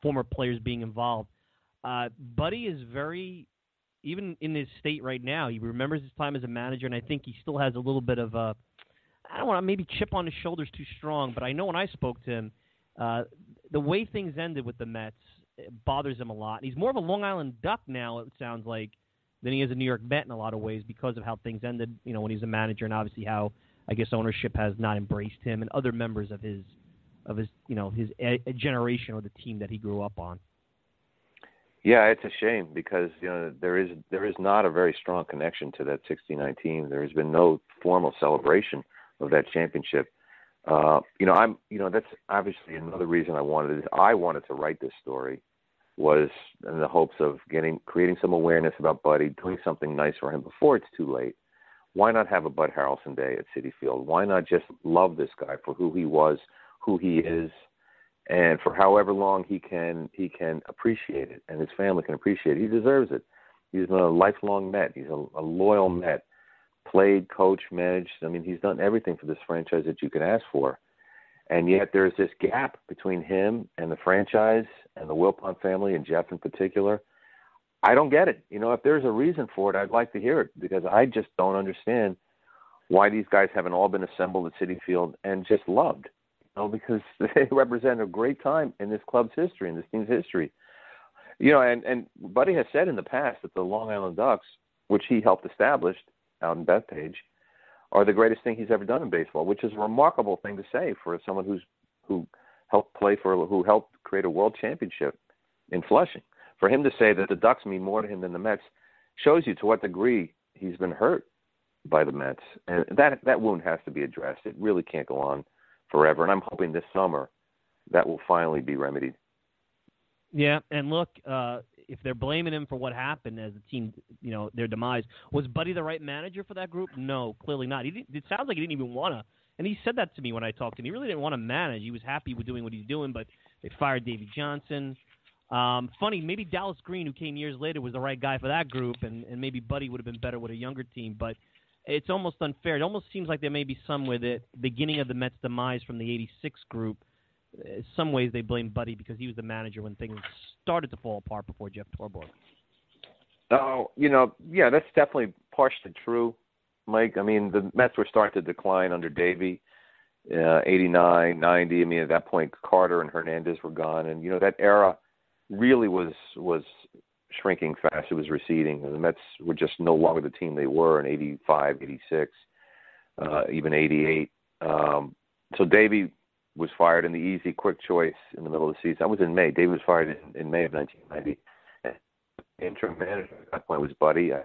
former players being involved. Uh, Buddy is very, even in his state right now, he remembers his time as a manager, and I think he still has a little bit of a, I don't want to maybe chip on his shoulders too strong, but I know when I spoke to him, uh, the way things ended with the Mets, it bothers him a lot. He's more of a Long Island Duck now, it sounds like, than he is a New York Met in a lot of ways because of how things ended, you know, when he was a manager, and obviously how I guess ownership has not embraced him and other members of his, of his, you know, his a generation or the team that he grew up on. Yeah, it's a shame because, you know, there is there is not a very strong connection to that sixty-nine team. There has been no formal celebration of that championship. Uh, you know, I'm you know that's obviously another reason I wanted I wanted to write this story was in the hopes of getting creating some awareness about Buddy, doing something nice for him before it's too late. Why not have a Bud Harrelson Day at Citi Field? Why not just love this guy for who he was, who he is, and for however long he can he can appreciate it and his family can appreciate it. He deserves it. He's been a lifelong Met. He's a, a loyal Met. Played, coached, managed. I mean, he's done everything for this franchise that you could ask for. And yet there's this gap between him and the franchise and the Wilpon family and Jeff in particular. I don't get it. You know, if there's a reason for it, I'd like to hear it because I just don't understand why these guys haven't all been assembled at Citi Field and just loved, you know, because they represent a great time in this club's history, in this team's history. You know, and, and Buddy has said in the past that the Long Island Ducks, which he helped establish out in Bethpage, are the greatest thing he's ever done in baseball, which is a remarkable thing to say for someone who's who helped play for, who helped create a world championship in Flushing. For him to say that the Ducks mean more to him than the Mets shows you to what degree he's been hurt by the Mets. And that that wound has to be addressed. It really can't go on forever. And I'm hoping this summer that will finally be remedied. Yeah, and look, uh, if they're blaming him for what happened as the team, you know, their demise, was Buddy the right manager for that group? No, clearly not. He didn't, it sounds like he didn't even want to. And he said that to me when I talked to him. He really didn't want to manage. He was happy with doing what he's doing, but they fired Davey Johnson. Um, funny, maybe Dallas Green, who came years later, was the right guy for that group, and, and maybe Buddy would have been better with a younger team, but it's almost unfair. It almost seems like there may be some with it, beginning of the Mets' demise from the eighty-six group. In some ways they blame Buddy because he was the manager when things started to fall apart before Jeff Torborg. Oh, you know, yeah, that's definitely partially true, Mike. I mean, the Mets were starting to decline under Davey, uh, eighty-nine, ninety. I mean, at that point, Carter and Hernandez were gone. And, you know, that era really was was shrinking fast. It was receding. And the Mets were just no longer the team they were in eighty-five, eighty-six, uh, even eighty-eight. Um, so Davey was fired in the easy, quick choice in the middle of the season. I was in May. Davey was fired in, in May of nineteen ninety. Interim manager at that point was Buddy. I,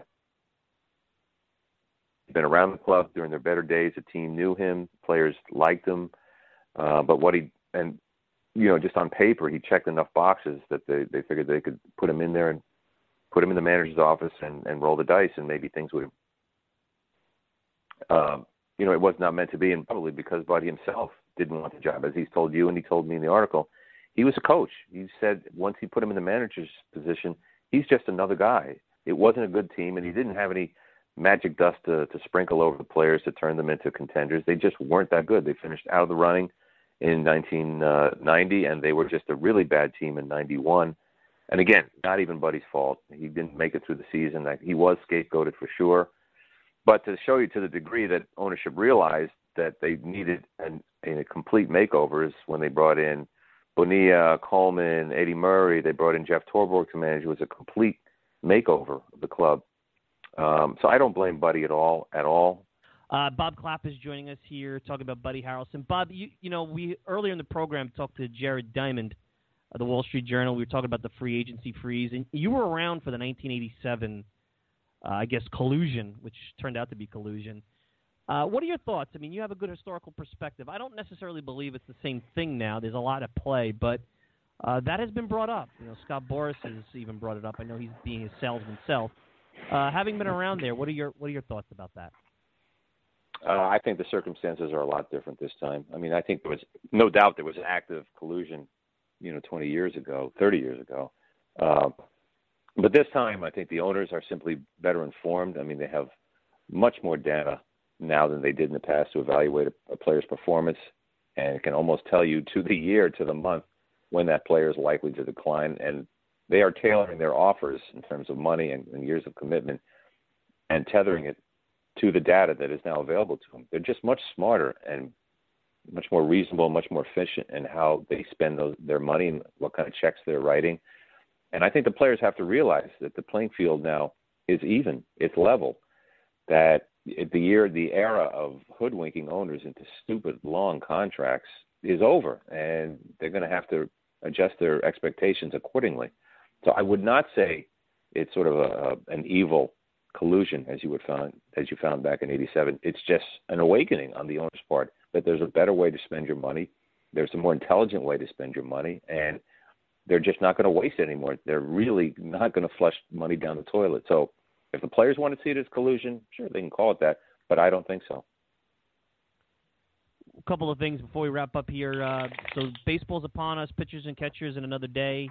been around the club during their better days. The team knew him. Players liked him. Uh, but what he – and, you know, just on paper, he checked enough boxes that they, they figured they could put him in there and put him in the manager's office and, and roll the dice, and maybe things would um, – you know, it was not meant to be, and probably because Buddy himself didn't want the job. As he's told you and he told me in the article, he was a coach. He said once he put him in the manager's position, he's just another guy. It wasn't a good team, and he didn't have any – magic dust to, to sprinkle over the players to turn them into contenders. They just weren't that good. They finished out of the running in nineteen ninety, and they were just a really bad team in ninety-one. And again, not even Buddy's fault. He didn't make it through the season. He was scapegoated for sure. But to show you to the degree that ownership realized that they needed an, a complete makeover is when they brought in Bonilla, Coleman, Eddie Murray. They brought in Jeff Torborg to manage. It was a complete makeover of the club. Um, so I don't blame Buddy at all, at all. Uh, Bob Klapisch is joining us here, talking about Buddy Harrelson. Bob, you, you know, we earlier in the program talked to Jared Diamond of the Wall Street Journal. We were talking about the free agency freeze, and you were around for the nineteen eighty-seven, uh, I guess, collusion, which turned out to be collusion. Uh, what are your thoughts? I mean, you have a good historical perspective. I don't necessarily believe it's the same thing now. There's a lot at play, but uh, that has been brought up. You know, Scott Boras has even brought it up. I know he's being a salesman self. Uh, having been around there, what are your what are your thoughts about that? Uh, I think the circumstances are a lot different this time. I mean, I think there was no doubt there was active collusion, you know, twenty years ago, thirty years ago. Uh, but this time, I think the owners are simply better informed. I mean, they have much more data now than they did in the past to evaluate a, a player's performance, and can almost tell you to the year, to the month, when that player is likely to decline. And they are tailoring their offers in terms of money and, and years of commitment and tethering it to the data that is now available to them. They're just much smarter and much more reasonable, much more efficient in how they spend those, their money and what kind of checks they're writing. And I think the players have to realize that the playing field now is even, it's level, that the year, the era of hoodwinking owners into stupid long contracts is over, and they're going to have to adjust their expectations accordingly. So I would not say it's sort of a, an evil collusion, as you would found as you found back in eighty-seven. It's just an awakening on the owner's part that there's a better way to spend your money. There's a more intelligent way to spend your money, and they're just not going to waste it anymore. They're really not going to flush money down the toilet. So if the players want to see it as collusion, sure, they can call it that, but I don't think so. A couple of things before we wrap up here. Uh, so baseball's upon us, pitchers and catchers in another day.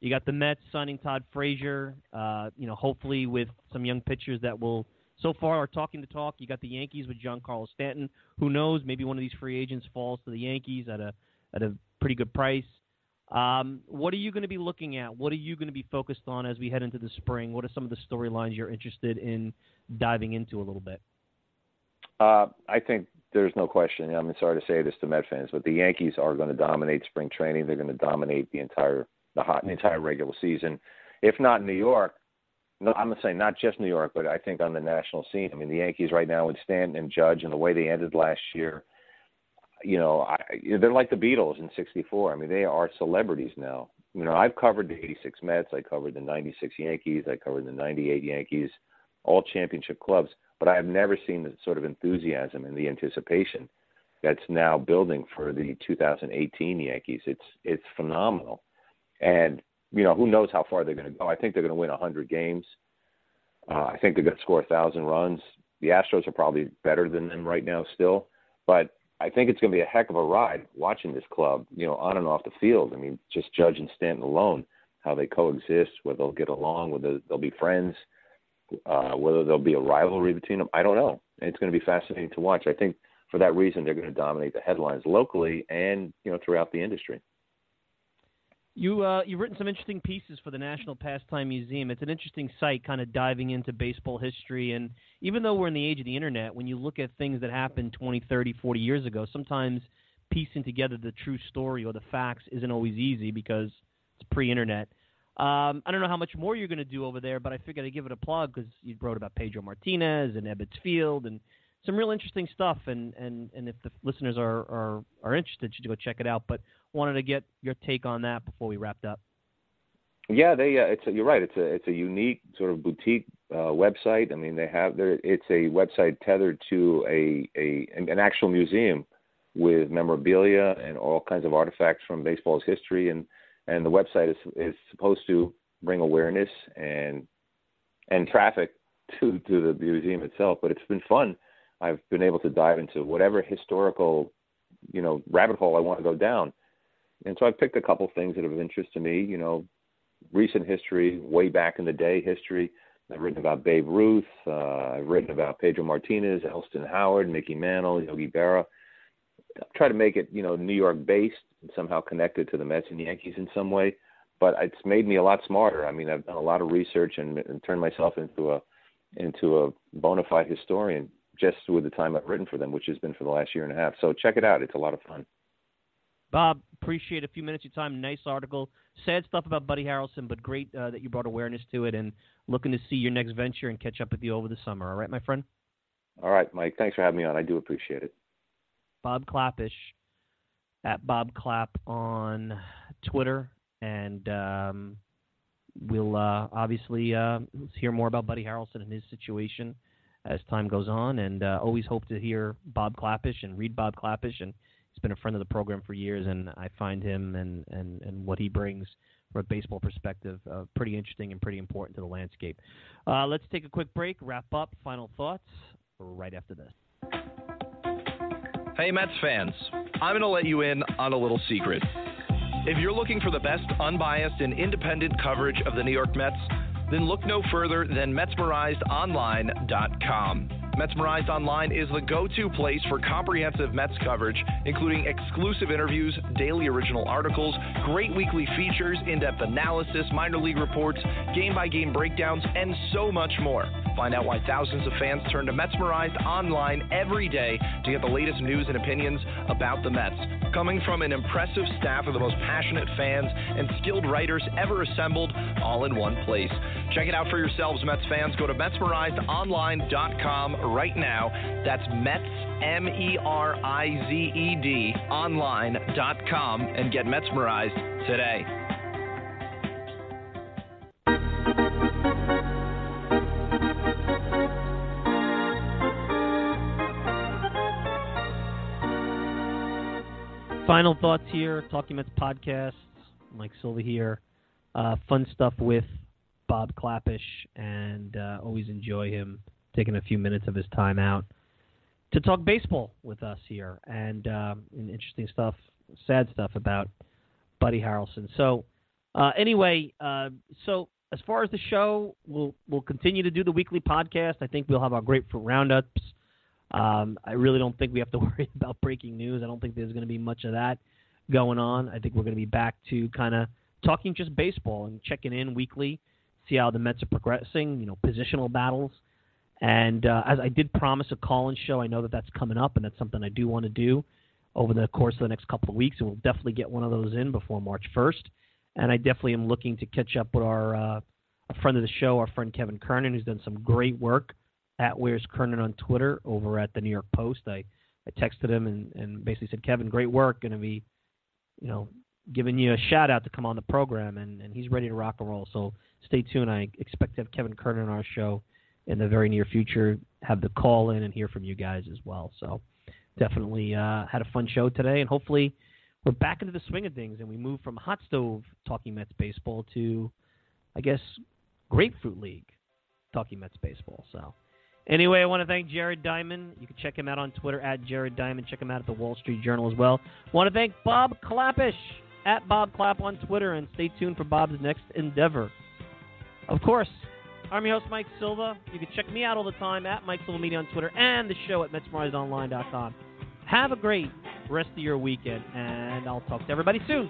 You got the Mets signing Todd Frazier, uh, you know, hopefully with some young pitchers that will so far are talking the talk. You got the Yankees with Giancarlo Stanton. Who knows? Maybe one of these free agents falls to the Yankees at a at a pretty good price. Um, what are you going to be looking at? What are you going to be focused on as we head into the spring? What are some of the storylines you're interested in diving into a little bit? Uh, I think there's no question. I'm sorry to say this to Met fans, but the Yankees are going to dominate spring training. They're going to dominate the entire the hot, entire regular season, if not New York. No, I'm going to say not just New York, but I think on the national scene. I mean, the Yankees right now with Stanton and Judge and the way they ended last year, you know, I, they're like the Beatles in sixty-four. I mean, they are celebrities now. You know, I've covered the eighty-six Mets. I covered the ninety-six Yankees. I covered the ninety-eight Yankees, all championship clubs. But I have never seen the sort of enthusiasm and the anticipation that's now building for the two thousand eighteen Yankees. It's it's phenomenal. And, you know, who knows how far they're going to go. I think they're going to win one hundred games. Uh, I think they're going to score one thousand runs. The Astros are probably better than them right now still. But I think it's going to be a heck of a ride watching this club, you know, on and off the field. I mean, just Judge and Stanton alone, how they coexist, whether they'll get along, whether they'll be friends, uh, whether there'll be a rivalry between them. I don't know. It's going to be fascinating to watch. I think for that reason, they're going to dominate the headlines locally and, you know, throughout the industry. You, uh, you've written some interesting pieces for the National Pastime Museum. It's an interesting site, kind of diving into baseball history. And even though we're in the age of the internet, when you look at things that happened twenty, thirty, forty years ago, sometimes piecing together the true story or the facts isn't always easy because it's pre-internet. Um, I don't know how much more you're going to do over there, but I figured I'd give it a plug because you wrote about Pedro Martinez and Ebbets Field and some real interesting stuff, and, and, and if the listeners are, are, are interested, you should go check it out. But wanted to get your take on that before we wrapped up. Yeah, they. Uh, it's a, you're right. It's a it's a unique sort of boutique uh, website. I mean, they have there. It's a website tethered to a, a an actual museum with memorabilia and all kinds of artifacts from baseball's history, and, and the website is is supposed to bring awareness and and traffic to to the museum itself. But it's been fun. I've been able to dive into whatever historical, you know, rabbit hole I want to go down. And so I've picked a couple things that are of interest to me, you know, recent history, way back in the day history. I've written about Babe Ruth. Uh, I've written about Pedro Martinez, Elston Howard, Mickey Mantle, Yogi Berra. I try to make it, you know, New York-based and somehow connected to the Mets and Yankees in some way. But it's made me a lot smarter. I mean, I've done a lot of research and, and turned myself into a into a bona fide historian, just with the time I've written for them, which has been for the last year and a half. So check it out. It's a lot of fun. Bob, appreciate a few minutes of your time. Nice article. Sad stuff about Buddy Harrelson, but great uh, that you brought awareness to it, and looking to see your next venture and catch up with you over the summer. All right, my friend? All right, Mike. Thanks for having me on. I do appreciate it. Bob Klapisch, at Bob Klap on Twitter. And um, we'll uh, obviously uh, hear more about Buddy Harrelson and his situation as time goes on, and uh, always hope to hear Bob Klapisch and read Bob Klapisch, and he's been a friend of the program for years, and I find him and, and, and what he brings from a baseball perspective uh, pretty interesting and pretty important to the landscape. Uh, let's take a quick break, wrap up, final thoughts, right after this. Hey, Mets fans, I'm going to let you in on a little secret. If you're looking for the best unbiased and independent coverage of the New York Mets, then look no further than Mets Merized Online dot com. MetsMerized Online is the go-to place for comprehensive Mets coverage, including exclusive interviews, daily original articles, great weekly features, in-depth analysis, minor league reports, game-by-game breakdowns, and so much more. Find out why thousands of fans turn to MetsMerized Online every day to get the latest news and opinions about the Mets, coming from an impressive staff of the most passionate fans and skilled writers ever assembled, all in one place. Check it out for yourselves, Mets fans. Go to Mets Merized Online dot com right now. That's Mets, M E R I Z E D, online dot com, and get Metsmerized today. Final thoughts here, Talking Mets podcast. Mike Silva here. Uh, fun stuff with Bob Klapisch, and uh, always enjoy him taking a few minutes of his time out to talk baseball with us here, and, um, and interesting stuff, sad stuff about Buddy Harrelson. So uh, anyway, uh, so as far as the show, we'll we'll continue to do the weekly podcast. I think we'll have our grapefruit roundups. Um, I really don't think we have to worry about breaking news. I don't think there's going to be much of that going on. I think we're going to be back to kind of talking just baseball and checking in weekly, see how the Mets are progressing, you know, positional battles. And uh, as I did promise a call-in show, I know that that's coming up, and that's something I do want to do over the course of the next couple of weeks, and we'll definitely get one of those in before March first. And I definitely am looking to catch up with our uh, a friend of the show, our friend Kevin Kernan, who's done some great work at Where's Kernan on Twitter over at the New York Post. I, I texted him and, and basically said, Kevin, great work, going to be, you know, giving you a shout-out to come on the program, and, and he's ready to rock and roll. So stay tuned. I expect to have Kevin Kernan on our show in the very near future, have the call in and hear from you guys as well. So definitely uh, had a fun show today, and hopefully we're back into the swing of things, and we move from hot stove Talking Mets baseball to, I guess, Grapefruit League Talking Mets baseball. So anyway, I want to thank Jared Diamond. You can check him out on Twitter, at Jared Diamond. Check him out at the Wall Street Journal as well. Want to thank Bob Klapisch, at Bob Klap on Twitter, and stay tuned for Bob's next endeavor. Of course, I'm your host, Mike Silva. You can check me out all the time at Mike Silva Media on Twitter and the show at Mets Merized Online dot com. Have a great rest of your weekend, and I'll talk to everybody soon.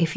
If